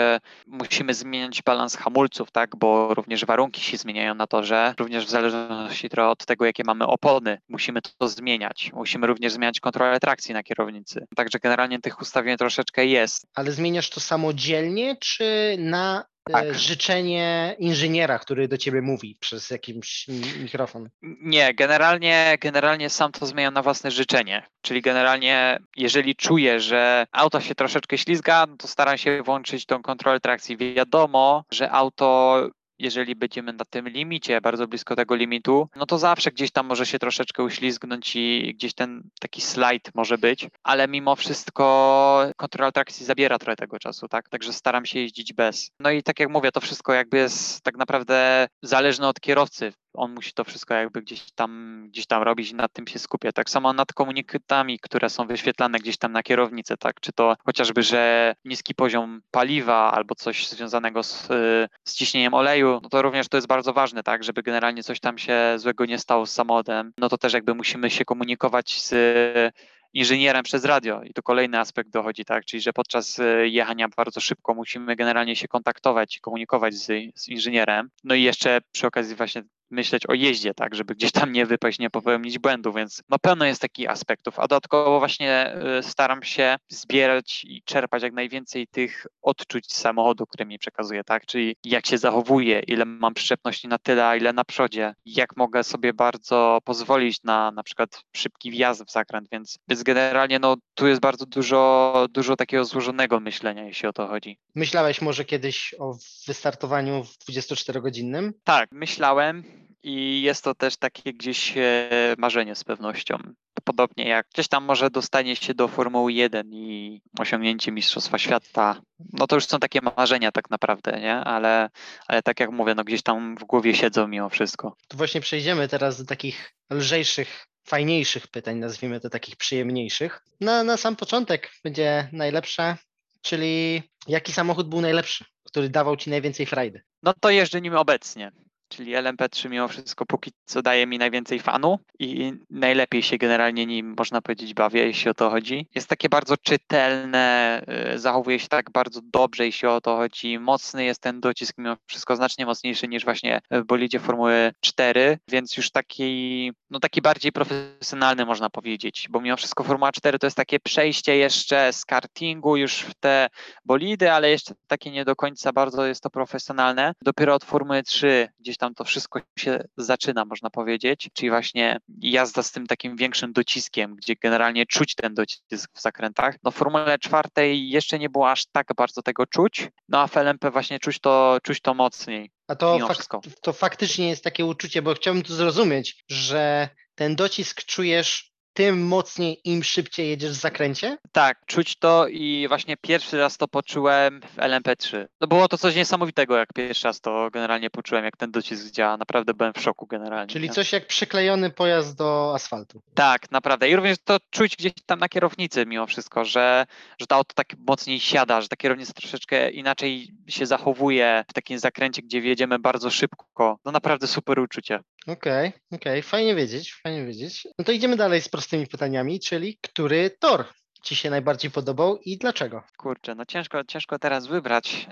musimy zmieniać balans hamulców, tak, bo również warunki się zmieniają na torze, również w zależności od tego, jakie mamy opony. Musimy to zmieniać. Musimy również zmieniać kontrolę trakcji na kierownicy. Także generalnie tych ustawień troszeczkę jest. Ale zmieniasz to samodzielnie, czy na... Tak. Życzenie inżyniera, który do ciebie mówi przez jakiś mikrofon? Nie, generalnie sam to zmieniam na własne życzenie. Czyli generalnie, jeżeli czuję, że auto się troszeczkę ślizga, no to staram się włączyć tą kontrolę trakcji. Wiadomo, że auto, jeżeli będziemy na tym limicie, bardzo blisko tego limitu, no to zawsze gdzieś tam może się troszeczkę uślizgnąć i gdzieś ten taki slajd może być, ale mimo wszystko kontrola trakcji zabiera trochę tego czasu, tak? Także staram się jeździć bez. No i tak jak mówię, to wszystko jakby jest tak naprawdę zależne od kierowcy. On musi to wszystko jakby gdzieś tam robić i nad tym się skupia. Tak samo nad komunikatami, które są wyświetlane gdzieś tam na kierownicy, tak? Czy to chociażby, że niski poziom paliwa albo coś związanego z ciśnieniem oleju, no to również to jest bardzo ważne, tak? Żeby generalnie coś tam się złego nie stało z samochodem. No to też jakby musimy się komunikować z inżynierem przez radio i tu kolejny aspekt dochodzi, tak, czyli że podczas jechania bardzo szybko musimy generalnie się kontaktować i komunikować z inżynierem, no i jeszcze przy okazji właśnie myśleć o jeździe, tak, żeby gdzieś tam nie wypaść, nie popełnić błędu, więc no pełno jest takich aspektów, a dodatkowo właśnie staram się zbierać i czerpać jak najwięcej tych odczuć samochodu, które mi przekazuje, tak, czyli jak się zachowuje, ile mam przyczepności na tyle, a ile na przodzie, jak mogę sobie bardzo pozwolić na przykład szybki wjazd w zakręt, więc generalnie no tu jest bardzo dużo takiego złożonego myślenia, jeśli o to chodzi. Myślałeś może kiedyś o wystartowaniu w 24-godzinnym? Tak, myślałem. I jest to też takie gdzieś marzenie z pewnością. Podobnie jak gdzieś tam może dostanie się do Formuły 1 i osiągnięcie Mistrzostwa Świata. No to już są takie marzenia tak naprawdę, nie? Ale tak jak mówię, no gdzieś tam w głowie siedzą mimo wszystko. Tu właśnie przejdziemy teraz do takich lżejszych, fajniejszych pytań, nazwijmy to takich przyjemniejszych. Na sam początek będzie najlepsze, czyli jaki samochód był najlepszy, który dawał ci najwięcej frajdy? No to jeżdżę nim obecnie. Czyli LMP3 mimo wszystko póki co daje mi najwięcej fanu i najlepiej się generalnie nim, można powiedzieć, bawię, jeśli o to chodzi. Jest takie bardzo czytelne, zachowuje się tak bardzo dobrze, jeśli o to chodzi. Mocny jest ten docisk mimo wszystko, znacznie mocniejszy niż właśnie w bolidzie Formuły 4, więc już taki bardziej profesjonalny, można powiedzieć, bo mimo wszystko Formuła 4 to jest takie przejście jeszcze z kartingu już w te bolidy, ale jeszcze takie nie do końca bardzo jest to profesjonalne. Dopiero od Formuły 3 gdzieś tam to wszystko się zaczyna, można powiedzieć, czyli właśnie jazda z tym takim większym dociskiem, gdzie generalnie czuć ten docisk w zakrętach. No w Formule 4 jeszcze nie było aż tak bardzo tego czuć, no a w LMP właśnie czuć to mocniej. A to faktycznie jest takie uczucie, bo chciałbym to zrozumieć, że ten docisk czujesz tym mocniej, im szybciej jedziesz w zakręcie? Tak, czuć to i właśnie pierwszy raz to poczułem w LMP3. No było to coś niesamowitego, jak pierwszy raz to generalnie poczułem, jak ten docisk działa. Naprawdę byłem w szoku generalnie. Czyli coś jak przyklejony pojazd do asfaltu. Tak, naprawdę. I również to czuć gdzieś tam na kierownicy mimo wszystko, że to auto tak mocniej siada, że ta kierownica troszeczkę inaczej się zachowuje w takim zakręcie, gdzie jedziemy bardzo szybko. No naprawdę super uczucie. Okej. Fajnie wiedzieć. No to idziemy dalej z prostymi pytaniami, czyli który tor ci się najbardziej podobał i dlaczego? Kurczę, no ciężko teraz wybrać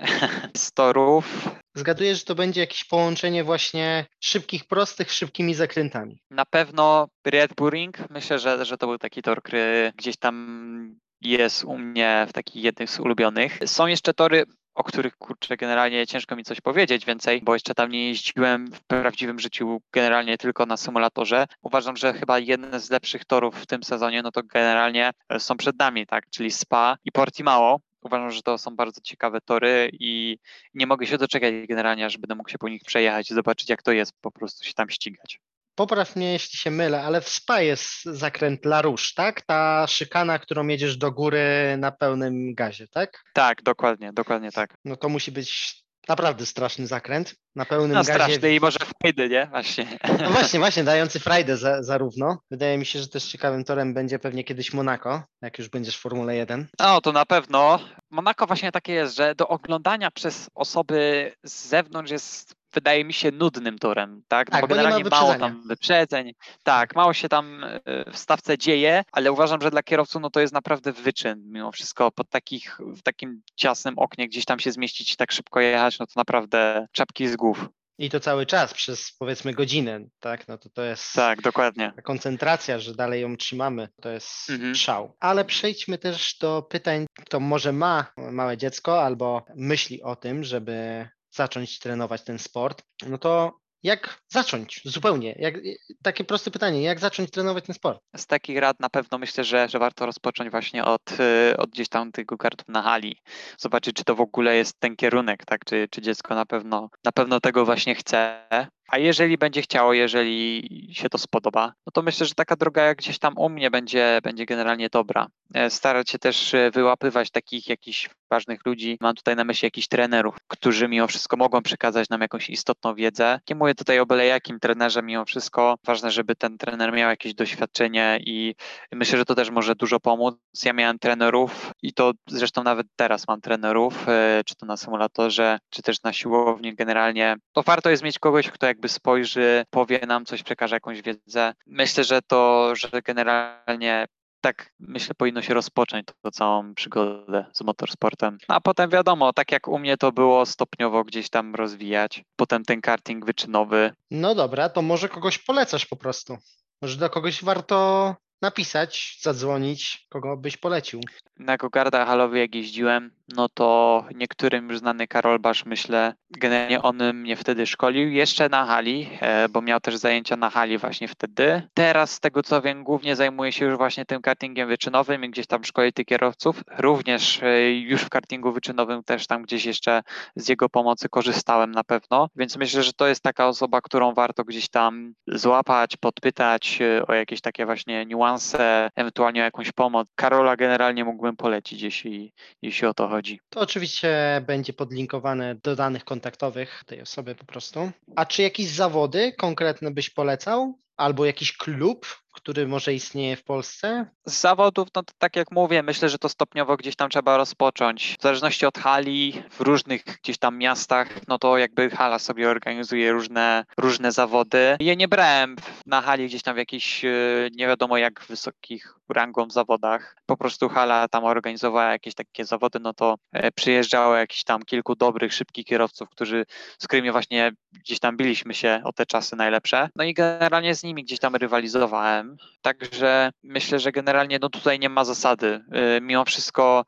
z torów. Zgaduję, że to będzie jakieś połączenie właśnie szybkich, prostych, szybkimi zakrętami. Na pewno Red Bull Ring. Myślę, że to był taki tor, który gdzieś tam jest u mnie w takich jednych z ulubionych. Są jeszcze tory, o których, kurczę, generalnie ciężko mi coś powiedzieć więcej, bo jeszcze tam nie jeździłem w prawdziwym życiu, generalnie tylko na symulatorze. Uważam, że chyba jeden z lepszych torów w tym sezonie, no to generalnie są przed nami, tak, czyli Spa i Portimão. Uważam, że to są bardzo ciekawe tory i nie mogę się doczekać generalnie, aż będę mógł się po nich przejechać i zobaczyć, jak to jest po prostu się tam ścigać. Popraw mnie, jeśli się mylę, ale w Spa jest zakręt Le Rouge, tak? Ta szykana, którą jedziesz do góry na pełnym gazie, tak? Tak, dokładnie tak. No to musi być Naprawdę straszny zakręt, na pełnym gazie. No straszny i może frajdy, nie? Właśnie. No właśnie, dający frajdę zarówno. Wydaje mi się, że też ciekawym torem będzie pewnie kiedyś Monako, jak już będziesz w Formule 1. No to na pewno. Monako właśnie takie jest, że do oglądania przez osoby z zewnątrz jest, wydaje mi się, nudnym torem, tak? Bo generalnie nie ma mało tam wyprzedzeń, tak, mało się tam w stawce dzieje, ale uważam, że dla kierowców no to jest naprawdę wyczyn, mimo wszystko w takim ciasnym oknie gdzieś tam się zmieścić i tak szybko jechać, no to naprawdę czapki z głów. I to cały czas, przez powiedzmy godzinę, tak? No to jest tak, dokładnie. Ta koncentracja, że dalej ją trzymamy, to jest szał. Ale przejdźmy też do pytań, kto może ma małe dziecko albo myśli o tym, żeby zacząć trenować ten sport, no to jak zacząć zupełnie? Takie proste pytanie, jak zacząć trenować ten sport? Z takich rad na pewno myślę, że warto rozpocząć właśnie od gdzieś tam tych go-kartów na hali. Zobaczyć, czy to w ogóle jest ten kierunek, tak? Czy dziecko na pewno tego właśnie chce. A jeżeli będzie chciało, jeżeli się to spodoba, no to myślę, że taka droga jak gdzieś tam u mnie będzie generalnie dobra. Starać się też wyłapywać takich jakichś ważnych ludzi. Mam tutaj na myśli jakichś trenerów, którzy mimo wszystko mogą przekazać nam jakąś istotną wiedzę. Nie mówię tutaj o byle jakim trenerze mimo wszystko. Ważne, żeby ten trener miał jakieś doświadczenie i myślę, że to też może dużo pomóc. Ja miałem trenerów i to zresztą nawet teraz mam trenerów, czy to na symulatorze, czy też na siłowni generalnie. To warto jest mieć kogoś, kto jakby spojrzy, powie nam coś, przekaże jakąś wiedzę. Myślę, że generalnie tak myślę powinno się rozpocząć tą całą przygodę z motorsportem. A potem wiadomo, tak jak u mnie to było, stopniowo gdzieś tam rozwijać. Potem ten karting wyczynowy. No dobra, to może kogoś polecasz po prostu. Może do kogoś warto napisać, zadzwonić, kogo byś polecił. Na go-kartach halowych jak jeździłem, no to niektórym już znany Karol Basz, myślę, generalnie on mnie wtedy szkolił, jeszcze na hali, bo miał też zajęcia na hali właśnie wtedy. Teraz z tego co wiem, głównie zajmuję się już właśnie tym kartingiem wyczynowym i gdzieś tam szkoli tych kierowców. Również już w kartingu wyczynowym też tam gdzieś jeszcze z jego pomocy korzystałem na pewno, więc myślę, że to jest taka osoba, którą warto gdzieś tam złapać, podpytać o jakieś takie właśnie niuanse, ewentualnie jakąś pomoc. Karola generalnie mógłbym polecić, jeśli o to chodzi. To oczywiście będzie podlinkowane do danych kontaktowych tej osoby po prostu. A czy jakieś zawody konkretne byś polecał? Albo jakiś klub, który może istnieje w Polsce? Z zawodów, no to tak jak mówię, myślę, że to stopniowo gdzieś tam trzeba rozpocząć. W zależności od hali, w różnych gdzieś tam miastach, no to jakby hala sobie organizuje różne zawody. Ja nie brałem na hali gdzieś tam w jakichś nie wiadomo jak wysokich rangą zawodach. Po prostu hala tam organizowała jakieś takie zawody, no to przyjeżdżało jakichś tam kilku dobrych, szybkich kierowców, z którymi właśnie gdzieś tam biliśmy się o te czasy najlepsze. No i generalnie z nimi gdzieś tam rywalizowałem, także myślę, że generalnie no tutaj nie ma zasady. Mimo wszystko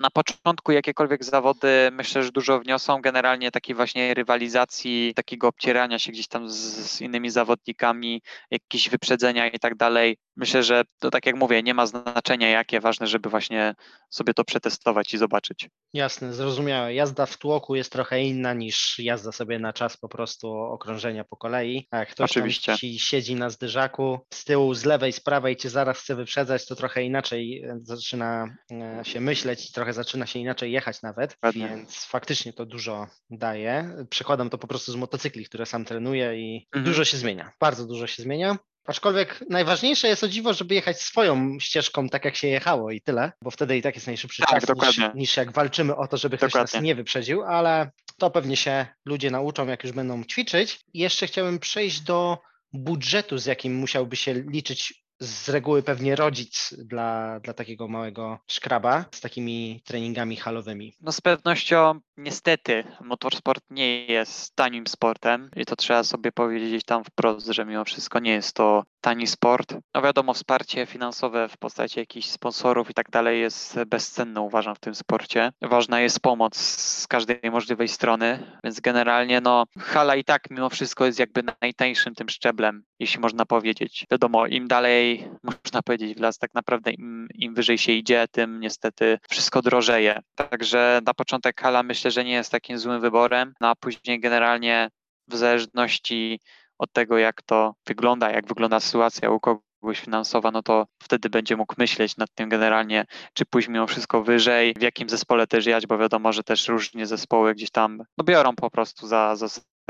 na początku jakiekolwiek zawody myślę, że dużo wniosą generalnie takiej właśnie rywalizacji, takiego obcierania się gdzieś tam z innymi zawodnikami, jakieś wyprzedzenia i tak dalej. Myślę, że to tak jak mówię, nie ma znaczenia jakie, ważne, żeby właśnie sobie to przetestować i zobaczyć. Jasne, zrozumiałe. Jazda w tłoku jest trochę inna niż jazda sobie na czas po prostu okrążenia po kolei. Jak ktoś oczywiście tam ci siedzi na zderzaku, z tyłu, z lewej, z prawej cię zaraz chce wyprzedzać, to trochę inaczej zaczyna się myśleć i trochę zaczyna się inaczej jechać nawet, ładnie. Więc faktycznie to dużo daje. Przekładam to po prostu z motocykli, które sam trenuję i dużo się zmienia, bardzo dużo się zmienia. Aczkolwiek najważniejsze jest o dziwo, żeby jechać swoją ścieżką tak jak się jechało i tyle, bo wtedy i tak jest najszybszy czas niż jak walczymy o to, żeby ktoś nas nie wyprzedził, ale to pewnie się ludzie nauczą, jak już będą ćwiczyć. I jeszcze chciałbym przejść do budżetu, z jakim musiałby się liczyć z reguły pewnie rodzic dla takiego małego szkraba z takimi treningami halowymi. No z pewnością niestety motorsport nie jest tanim sportem i to trzeba sobie powiedzieć tam wprost, że mimo wszystko nie jest to tani sport. No wiadomo, wsparcie finansowe w postaci jakichś sponsorów i tak dalej jest bezcenne, uważam, w tym sporcie. Ważna jest pomoc z każdej możliwej strony, więc generalnie no hala i tak mimo wszystko jest jakby najtańszym tym szczeblem, jeśli można powiedzieć. Wiadomo, im dalej można powiedzieć w las, tak naprawdę im wyżej się idzie, tym niestety wszystko drożeje. Także na początek hala myślę, że nie jest takim złym wyborem, a później generalnie w zależności od tego, jak to wygląda, jak wygląda sytuacja u kogo, kogoś finansowa, no to wtedy będzie mógł myśleć nad tym generalnie, czy pójść mimo wszystko wyżej, w jakim zespole też jechać, bo wiadomo, że też różnie zespoły gdzieś tam no biorą po prostu za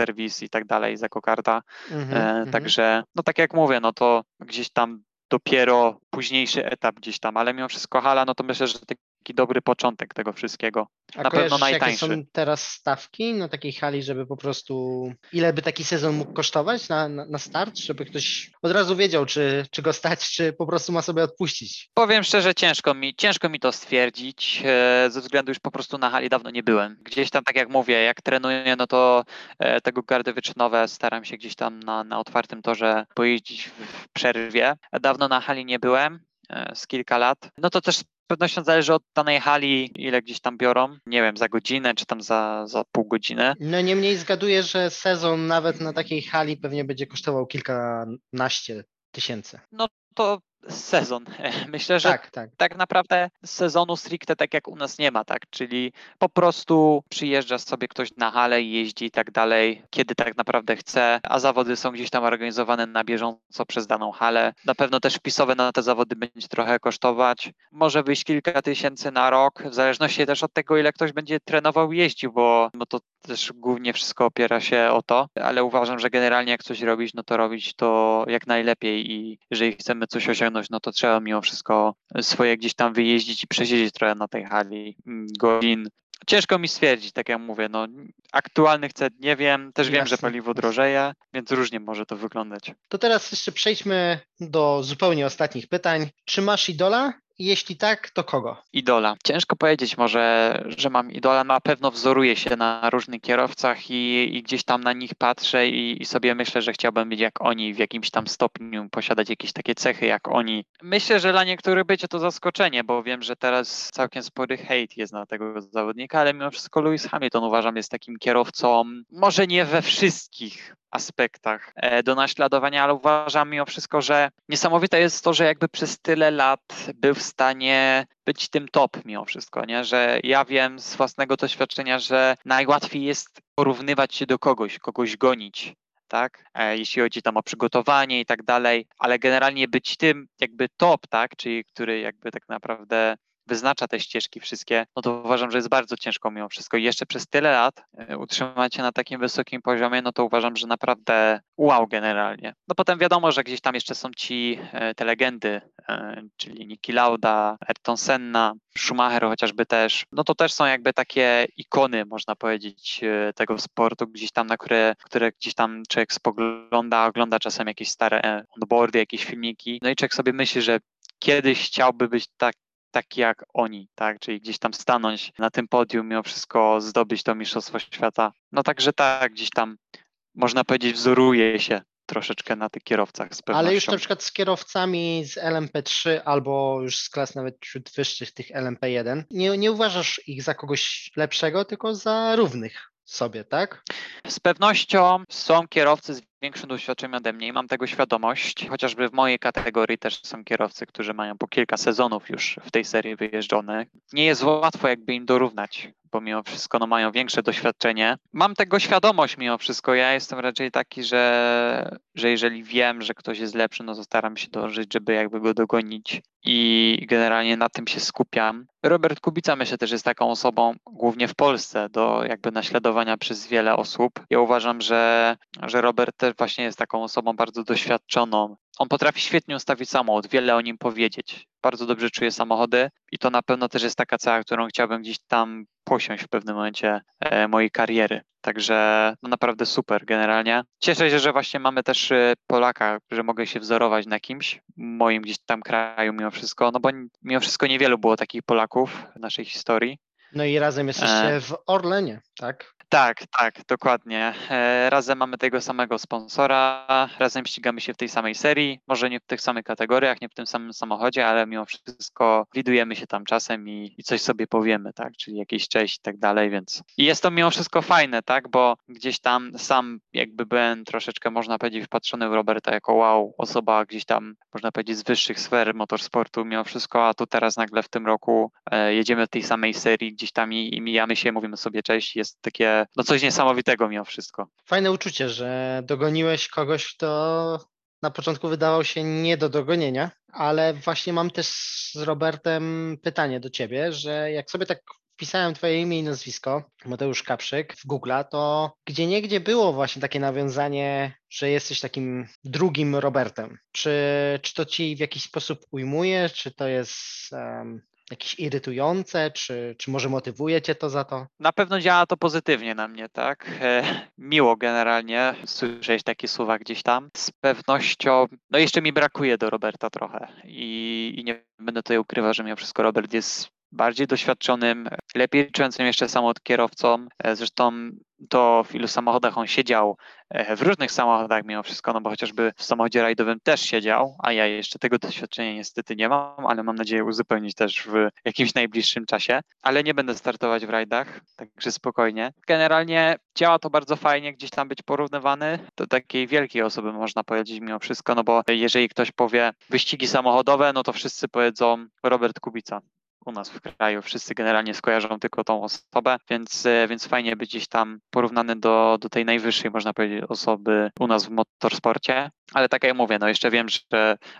serwis i tak dalej, za kokarda. Także, no tak jak mówię, no to gdzieś tam dopiero późniejszy etap gdzieś tam, ale mimo wszystko hala, no to myślę, że taki dobry początek tego wszystkiego. A na pewno najtańszy. Jakie są teraz stawki na takiej hali, żeby po prostu, ile by taki sezon mógł kosztować na start, żeby ktoś od razu wiedział, czy go stać, czy po prostu ma sobie odpuścić? Powiem szczerze, ciężko mi to stwierdzić, ze względu już po prostu na hali dawno nie byłem. Gdzieś tam, tak jak mówię, jak trenuję, no to tego gardy wyczynowe staram się gdzieś tam na otwartym torze pojeździć w przerwie. Dawno na hali nie byłem, z kilka lat. No to też z pewnością zależy od danej hali, ile gdzieś tam biorą. Nie wiem, za godzinę, czy tam za pół godziny. No niemniej zgaduję, że sezon nawet na takiej hali pewnie będzie kosztował kilkanaście tysięcy. No to sezon. Myślę, że tak naprawdę sezonu stricte tak jak u nas nie ma, tak? Czyli po prostu przyjeżdża sobie ktoś na halę, jeździ i tak dalej, kiedy tak naprawdę chce, a zawody są gdzieś tam organizowane na bieżąco przez daną halę. Na pewno też wpisowe na te zawody będzie trochę kosztować. Może wyjść kilka tysięcy na rok, w zależności też od tego, ile ktoś będzie trenował i jeździł, bo to też głównie wszystko opiera się o to, ale uważam, że generalnie jak coś robić, no to robić to jak najlepiej i jeżeli chcemy coś osiągnąć, no to trzeba mimo wszystko swoje gdzieś tam wyjeździć i przesiedzieć trochę na tej hali godzin. Ciężko mi stwierdzić, tak jak mówię, no aktualnych cen nie wiem, też wiem, że paliwo drożeje, więc różnie może to wyglądać. To teraz jeszcze przejdźmy do zupełnie ostatnich pytań. Czy masz idola? Jeśli tak, to kogo? Idola. Ciężko powiedzieć może, że mam idola. Na pewno wzoruję się na różnych kierowcach i gdzieś tam na nich patrzę i sobie myślę, że chciałbym być jak oni, w jakimś tam stopniu posiadać jakieś takie cechy jak oni. Myślę, że dla niektórych będzie to zaskoczenie, bo wiem, że teraz całkiem spory hejt jest na tego zawodnika, ale mimo wszystko Lewis Hamilton uważam jest takim kierowcą, może nie we wszystkich aspektach do naśladowania, ale uważam mimo wszystko, że niesamowite jest to, że jakby przez tyle lat był w stanie być tym top mimo wszystko, nie? Że ja wiem z własnego doświadczenia, że najłatwiej jest porównywać się do kogoś gonić, tak? Jeśli chodzi tam o przygotowanie i tak dalej, ale generalnie być tym jakby top, tak? Czyli który jakby tak naprawdę wyznacza te ścieżki wszystkie, no to uważam, że jest bardzo ciężko mimo wszystko. I jeszcze przez tyle lat utrzymać się na takim wysokim poziomie, no to uważam, że naprawdę wow generalnie. No potem wiadomo, że gdzieś tam jeszcze są ci te legendy, czyli Niki Lauda, Ayrton Senna, Schumacher chociażby też, no to też są jakby takie ikony, można powiedzieć, tego sportu, gdzieś tam na które gdzieś tam człowiek spogląda, ogląda czasem jakieś stare onboardy, jakieś filmiki, no i człowiek sobie myśli, że kiedyś chciałby być tak jak oni, tak? Czyli gdzieś tam stanąć na tym podium, mimo wszystko zdobyć to Mistrzostwo Świata. No także tak, gdzieś tam można powiedzieć wzoruje się troszeczkę na tych kierowcach z pewnością. Ale już na przykład z kierowcami z LMP3 albo już z klas nawet wśród wyższych tych LMP1 nie uważasz ich za kogoś lepszego, tylko za równych sobie, tak? Z pewnością są kierowcy z większym doświadczeniem ode mnie i mam tego świadomość. Chociażby w mojej kategorii też są kierowcy, którzy mają po kilka sezonów już w tej serii wyjeżdżonych. Nie jest łatwo jakby im dorównać, bo mimo wszystko no, mają większe doświadczenie. Mam tego świadomość mimo wszystko. Ja jestem raczej taki, że jeżeli wiem, że ktoś jest lepszy, no to staram się dążyć, żeby jakby go dogonić i generalnie na tym się skupiam. Robert Kubica myślę też jest taką osobą, głównie w Polsce, do jakby naśladowania przez wiele osób. Ja uważam, że Robert też właśnie jest taką osobą bardzo doświadczoną. On potrafi świetnie ustawić samochód, wiele o nim powiedzieć. Bardzo dobrze czuje samochody i to na pewno też jest taka cecha, którą chciałbym gdzieś tam posiąść w pewnym momencie mojej kariery. Także no naprawdę super generalnie. Cieszę się, że właśnie mamy też Polaka, że mogę się wzorować na kimś w moim gdzieś tam kraju mimo wszystko, no bo mimo wszystko niewielu było takich Polaków w naszej historii. No i razem jesteście w Orlenie, tak? Tak, dokładnie. Razem mamy tego samego sponsora, razem ścigamy się w tej samej serii, może nie w tych samych kategoriach, nie w tym samym samochodzie, ale mimo wszystko widujemy się tam czasem i coś sobie powiemy, tak, czyli jakieś cześć i tak dalej, więc i jest to mimo wszystko fajne, tak, bo gdzieś tam sam jakby byłem troszeczkę, można powiedzieć, wpatrzony w Roberta jako wow, osoba gdzieś tam, można powiedzieć, z wyższych sfer motorsportu mimo wszystko, a tu teraz nagle w tym roku jedziemy w tej samej serii gdzieś tam i mijamy się, mówimy sobie cześć, jest takie no coś niesamowitego mimo wszystko. Fajne uczucie, że dogoniłeś kogoś, kto na początku wydawał się nie do dogonienia, ale właśnie mam też z Robertem pytanie do Ciebie, że jak sobie tak wpisałem Twoje imię i nazwisko, Mateusz Kaprzyk, w Google'a, to gdzieniegdzie było właśnie takie nawiązanie, że jesteś takim drugim Robertem. Czy to Ci w jakiś sposób ujmuje, czy to jest... jakieś irytujące, czy może motywuje Cię to za to? Na pewno działa to pozytywnie na mnie, tak? Miło generalnie słyszeć takie słowa gdzieś tam. Z pewnością, no jeszcze mi brakuje do Roberta trochę i nie będę tutaj ukrywał, że mimo wszystko Robert jest bardziej doświadczonym, lepiej czującym jeszcze samochód kierowcą. Zresztą to w ilu samochodach on siedział, w różnych samochodach mimo wszystko, no bo chociażby w samochodzie rajdowym też siedział, a ja jeszcze tego doświadczenia niestety nie mam, ale mam nadzieję uzupełnić też w jakimś najbliższym czasie, ale nie będę startować w rajdach, także spokojnie. Generalnie działa to bardzo fajnie, gdzieś tam być porównywany do takiej wielkiej osoby, można powiedzieć mimo wszystko, no bo jeżeli ktoś powie wyścigi samochodowe, no to wszyscy powiedzą Robert Kubica. U nas w kraju wszyscy generalnie skojarzą tylko tą osobę, więc fajnie być gdzieś tam porównany do tej najwyższej, można powiedzieć, osoby u nas w motorsporcie. Ale tak jak mówię, no jeszcze wiem,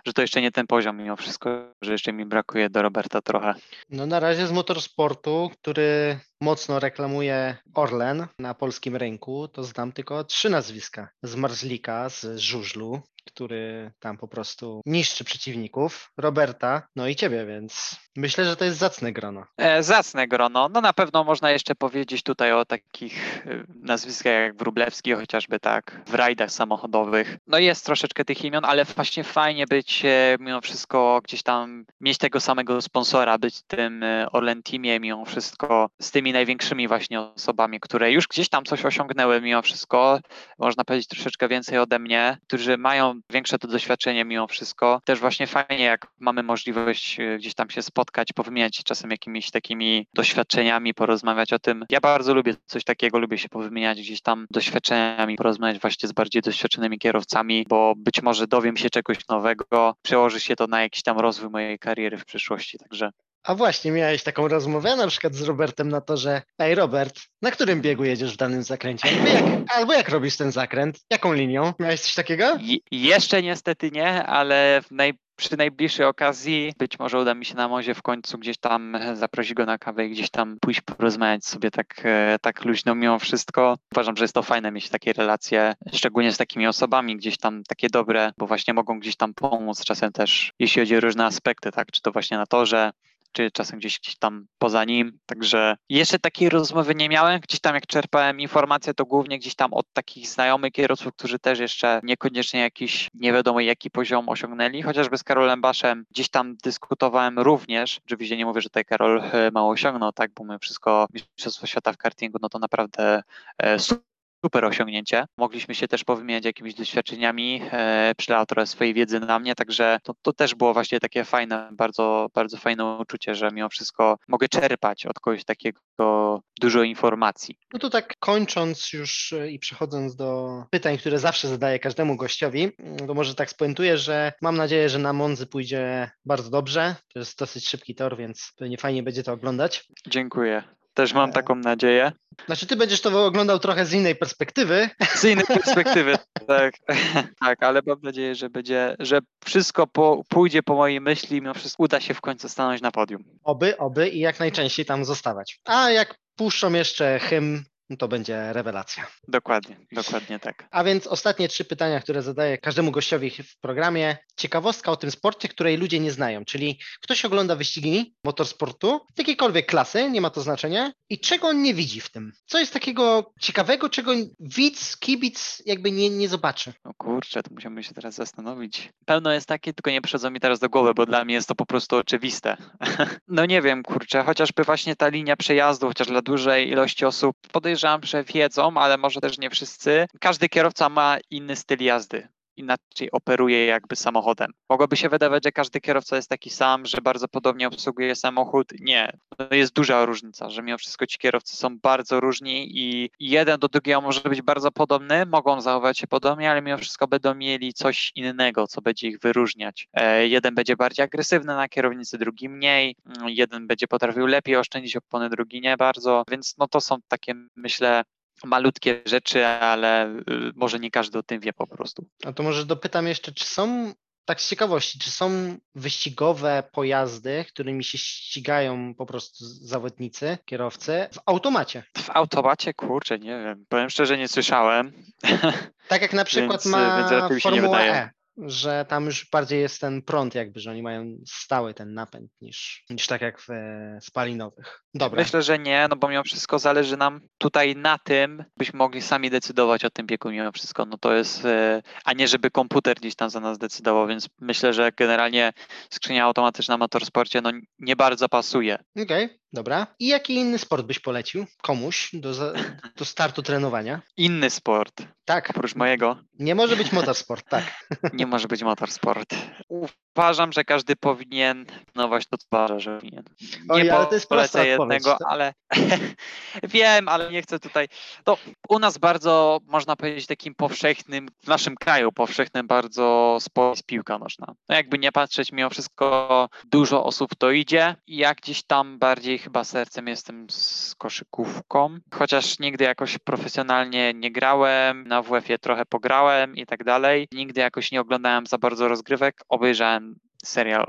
że to jeszcze nie ten poziom mimo wszystko, że jeszcze mi brakuje do Roberta trochę. No na razie z motorsportu, który mocno reklamuje Orlen na polskim rynku, to znam tylko 3 nazwiska. Z Marzlika, z Żużlu, który tam po prostu niszczy przeciwników, Roberta, no i Ciebie, więc myślę, że to jest zacne grono. Zacne grono, no na pewno można jeszcze powiedzieć tutaj o takich nazwiskach jak Wróblewski, chociażby tak, w rajdach samochodowych. No jest troszeczkę tych imion, ale właśnie fajnie być mimo wszystko gdzieś tam, mieć tego samego sponsora, być w tym Orlen Teamie mimo wszystko, z tymi największymi właśnie osobami, które już gdzieś tam coś osiągnęły mimo wszystko, można powiedzieć troszeczkę więcej ode mnie, którzy mają większe to doświadczenie mimo wszystko. Też właśnie fajnie, jak mamy możliwość gdzieś tam się spotkać, powymieniać się czasem jakimiś takimi doświadczeniami, porozmawiać o tym. Ja bardzo lubię coś takiego, lubię się powymieniać gdzieś tam doświadczeniami, porozmawiać właśnie z bardziej doświadczonymi kierowcami, bo być może dowiem się czegoś nowego, przełoży się to na jakiś tam rozwój mojej kariery w przyszłości, także... A właśnie, miałeś taką rozmowę na przykład z Robertem na torze, ej Robert, na którym biegu jedziesz w danym zakręcie? Albo jak robisz ten zakręt? Jaką linią? Miałeś coś takiego? Jeszcze niestety nie, ale przy najbliższej okazji być może uda mi się na Monzie w końcu gdzieś tam zaprosić go na kawę i gdzieś tam pójść porozmawiać sobie tak luźno mimo wszystko. Uważam, że jest to fajne mieć takie relacje, szczególnie z takimi osobami gdzieś tam takie dobre, bo właśnie mogą gdzieś tam pomóc czasem też, jeśli chodzi o różne aspekty, tak, czy to właśnie na torze, czy czasem gdzieś tam poza nim, także jeszcze takiej rozmowy nie miałem, gdzieś tam jak czerpałem informacje, to głównie gdzieś tam od takich znajomych kierowców, którzy też jeszcze niekoniecznie jakiś, nie wiadomo jaki poziom osiągnęli, chociażby z Karolem Baszem gdzieś tam dyskutowałem również, oczywiście nie mówię, że tutaj Karol mało osiągnął, tak, bo my wszystko, Mistrzostwo Świata w kartingu, no to naprawdę super osiągnięcie. Mogliśmy się też powymieniać jakimiś doświadczeniami, przylał trochę swojej wiedzy na mnie, także to też było właśnie takie fajne, bardzo, bardzo fajne uczucie, że mimo wszystko mogę czerpać od kogoś takiego dużo informacji. No to tak kończąc już i przechodząc do pytań, które zawsze zadaję każdemu gościowi, to może tak spuentuję, że mam nadzieję, że na Monzy pójdzie bardzo dobrze. To jest dosyć szybki tor, więc pewnie fajnie będzie to oglądać. Dziękuję. Też mam taką nadzieję. Znaczy ty będziesz to oglądał trochę z innej perspektywy. Z innej perspektywy, tak. Tak, ale mam nadzieję, że wszystko pójdzie po mojej myśli, mimo wszystko uda się w końcu stanąć na podium. Oby i jak najczęściej tam zostawać. A jak puszczą jeszcze hymn, no to będzie rewelacja. Dokładnie tak. A więc ostatnie 3 pytania, które zadaję każdemu gościowi w programie. Ciekawostka o tym sporcie, której ludzie nie znają, czyli ktoś ogląda wyścigi motorsportu z jakiejkolwiek klasy, nie ma to znaczenia, i czego on nie widzi w tym? Co jest takiego ciekawego, czego widz, kibic jakby nie zobaczy? No kurczę, to musiałbym się teraz zastanowić. Pełno jest takie, tylko nie przychodzą mi teraz do głowy, bo dla mnie jest to po prostu oczywiste. No nie wiem, kurczę, chociażby właśnie ta linia przejazdu, chociaż dla dużej ilości osób podejrzewam, że wiedzą, ale może też nie wszyscy. Każdy kierowca ma inny styl jazdy. Inaczej operuje jakby samochodem. Mogłoby się wydawać, że każdy kierowca jest taki sam, że bardzo podobnie obsługuje samochód. Nie, to jest duża różnica, że mimo wszystko ci kierowcy są bardzo różni i jeden do drugiego może być bardzo podobny, mogą zachować się podobnie, ale mimo wszystko będą mieli coś innego, co będzie ich wyróżniać. Jeden będzie bardziej agresywny na kierownicy, drugi mniej. Jeden będzie potrafił lepiej oszczędzić opony, drugi nie bardzo. Więc no to są takie, myślę, malutkie rzeczy, ale może nie każdy o tym wie po prostu. A to może dopytam jeszcze, czy są, tak z ciekawości, czy są wyścigowe pojazdy, którymi się ścigają po prostu zawodnicy, kierowcy w automacie? W automacie? Kurczę, nie wiem. Powiem szczerze, nie słyszałem. Tak jak na przykład ma Formuła E, że tam już bardziej jest ten prąd jakby, że oni mają stały ten napęd niż tak jak w spalinowych. Dobra. Myślę, że nie, no bo mimo wszystko zależy nam tutaj na tym, byśmy mogli sami decydować o tym biegu mimo wszystko, no to jest, a nie żeby komputer gdzieś tam za nas decydował, więc myślę, że generalnie skrzynia automatyczna w motorsporcie no nie bardzo pasuje. Okej, dobra. I jaki inny sport byś polecił komuś do startu trenowania? Inny sport? Tak. Oprócz mojego? Nie może być motorsport, tak. Nie może być motorsport. Uważam, że każdy powinien trenować to, co uważa, że powinien. Nie, ale to jest prosta odpowiedź. Ale wiem, ale nie chcę tutaj. To u nas bardzo, można powiedzieć, takim powszechnym, w naszym kraju powszechnym bardzo sport jest piłka nożna. No jakby nie patrzeć, mimo wszystko dużo osób to idzie. Ja gdzieś tam bardziej chyba sercem jestem z koszykówką. Chociaż nigdy jakoś profesjonalnie nie grałem, na WF-ie trochę pograłem i tak dalej. Nigdy jakoś nie oglądałem za bardzo rozgrywek, obejrzałem serial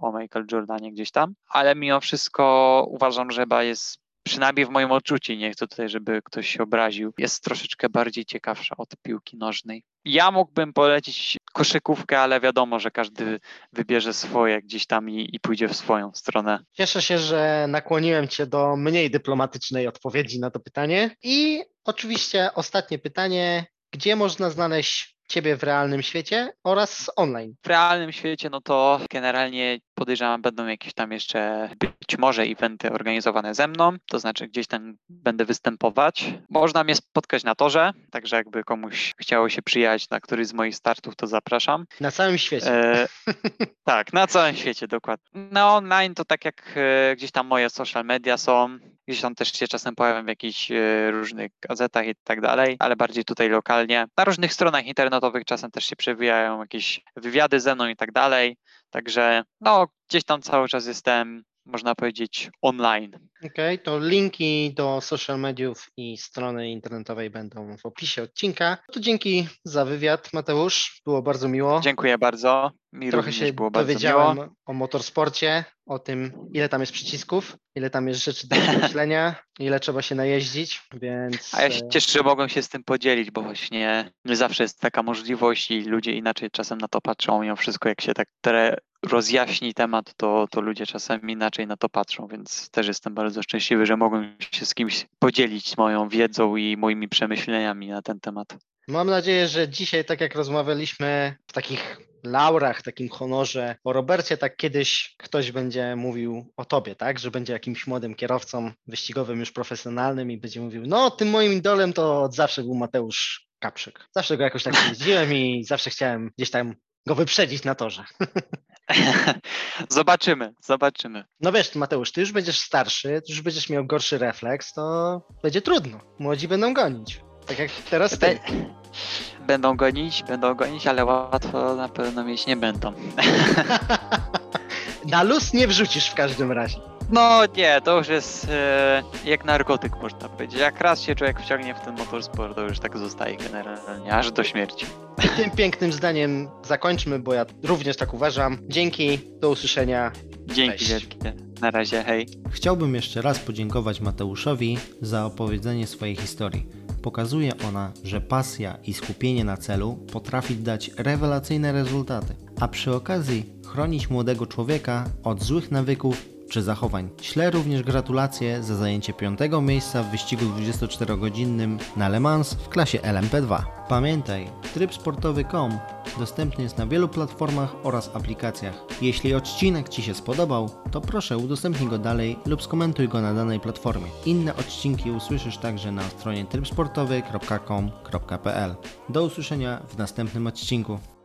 o Michael Jordanie gdzieś tam, ale mimo wszystko uważam, że chyba jest, przynajmniej w moim odczuciu, nie chcę tutaj, żeby ktoś się obraził, jest troszeczkę bardziej ciekawsza od piłki nożnej. Ja mógłbym polecić koszykówkę, ale wiadomo, że każdy wybierze swoje gdzieś tam i pójdzie w swoją stronę. Cieszę się, że nakłoniłem cię do mniej dyplomatycznej odpowiedzi na to pytanie. I oczywiście ostatnie pytanie, gdzie można znaleźć ciebie w realnym świecie oraz online? W realnym świecie, no to generalnie podejrzewam, będą jakieś tam jeszcze być może eventy organizowane ze mną, to znaczy gdzieś tam będę występować. Można mnie spotkać na torze, także jakby komuś chciało się przyjechać na któryś z moich startów, to zapraszam. Na całym świecie. Tak, na całym świecie, dokładnie. Na online to tak jak gdzieś tam moje social media są, gdzieś tam też się czasem pojawiam w jakichś różnych gazetach i tak dalej, ale bardziej tutaj lokalnie. Na różnych stronach internetowych czasem też się przewijają jakieś wywiady ze mną i tak dalej. Także no, gdzieś tam cały czas jestem, można powiedzieć, online. Okej, to linki do social mediów i strony internetowej będą w opisie odcinka. To dzięki za wywiad, Mateusz, było bardzo miło. Dziękuję bardzo. Mi trochę się było dowiedziałem bardzo miło o motorsporcie, o tym, ile tam jest przycisków, ile tam jest rzeczy do myślenia, ile trzeba się najeździć, więc... A ja się cieszę, że mogłem się z tym podzielić, bo właśnie nie zawsze jest taka możliwość i ludzie inaczej czasem na to patrzą, mimo wszystko, jak się tak rozjaśni temat, to ludzie czasem inaczej na to patrzą, więc też jestem bardzo szczęśliwy, że mogłem się z kimś podzielić moją wiedzą i moimi przemyśleniami na ten temat. Mam nadzieję, że dzisiaj, tak jak rozmawialiśmy w takich laurach, takim honorze o Robercie, tak kiedyś ktoś będzie mówił o tobie, tak? Że będzie jakimś młodym kierowcą wyścigowym, już profesjonalnym i będzie mówił, no tym moim idolem to od zawsze był Mateusz Kaprzyk. Zawsze go jakoś tak jeździłem i zawsze chciałem gdzieś tam go wyprzedzić na torze. Zobaczymy. No wiesz, Mateusz, ty już będziesz starszy, ty już będziesz miał gorszy refleks, to będzie trudno. Młodzi będą gonić. Tak jak teraz ty. Będą gonić, ale łatwo na pewno mieć nie będą. Na luz nie wrzucisz w każdym razie. No nie, to już jest jak narkotyk, można powiedzieć. Jak raz się człowiek wciągnie w ten motorsport, to już tak zostaje generalnie, aż do śmierci. Tym pięknym zdaniem zakończmy, bo ja również tak uważam. Dzięki, do usłyszenia. Dzięki wielkie. Na razie, hej. Chciałbym jeszcze raz podziękować Mateuszowi za opowiedzenie swojej historii. Pokazuje ona, że pasja i skupienie na celu potrafi dać rewelacyjne rezultaty, a przy okazji chronić młodego człowieka od złych nawyków czy zachowań. Ślę również gratulacje za zajęcie 5. miejsca w wyścigu 24-godzinnym na Le Mans w klasie LMP2. Pamiętaj, trybsportowy.com dostępny jest na wielu platformach oraz aplikacjach. Jeśli odcinek Ci się spodobał, to proszę udostępnij go dalej lub skomentuj go na danej platformie. Inne odcinki usłyszysz także na stronie trybsportowy.com.pl. Do usłyszenia w następnym odcinku.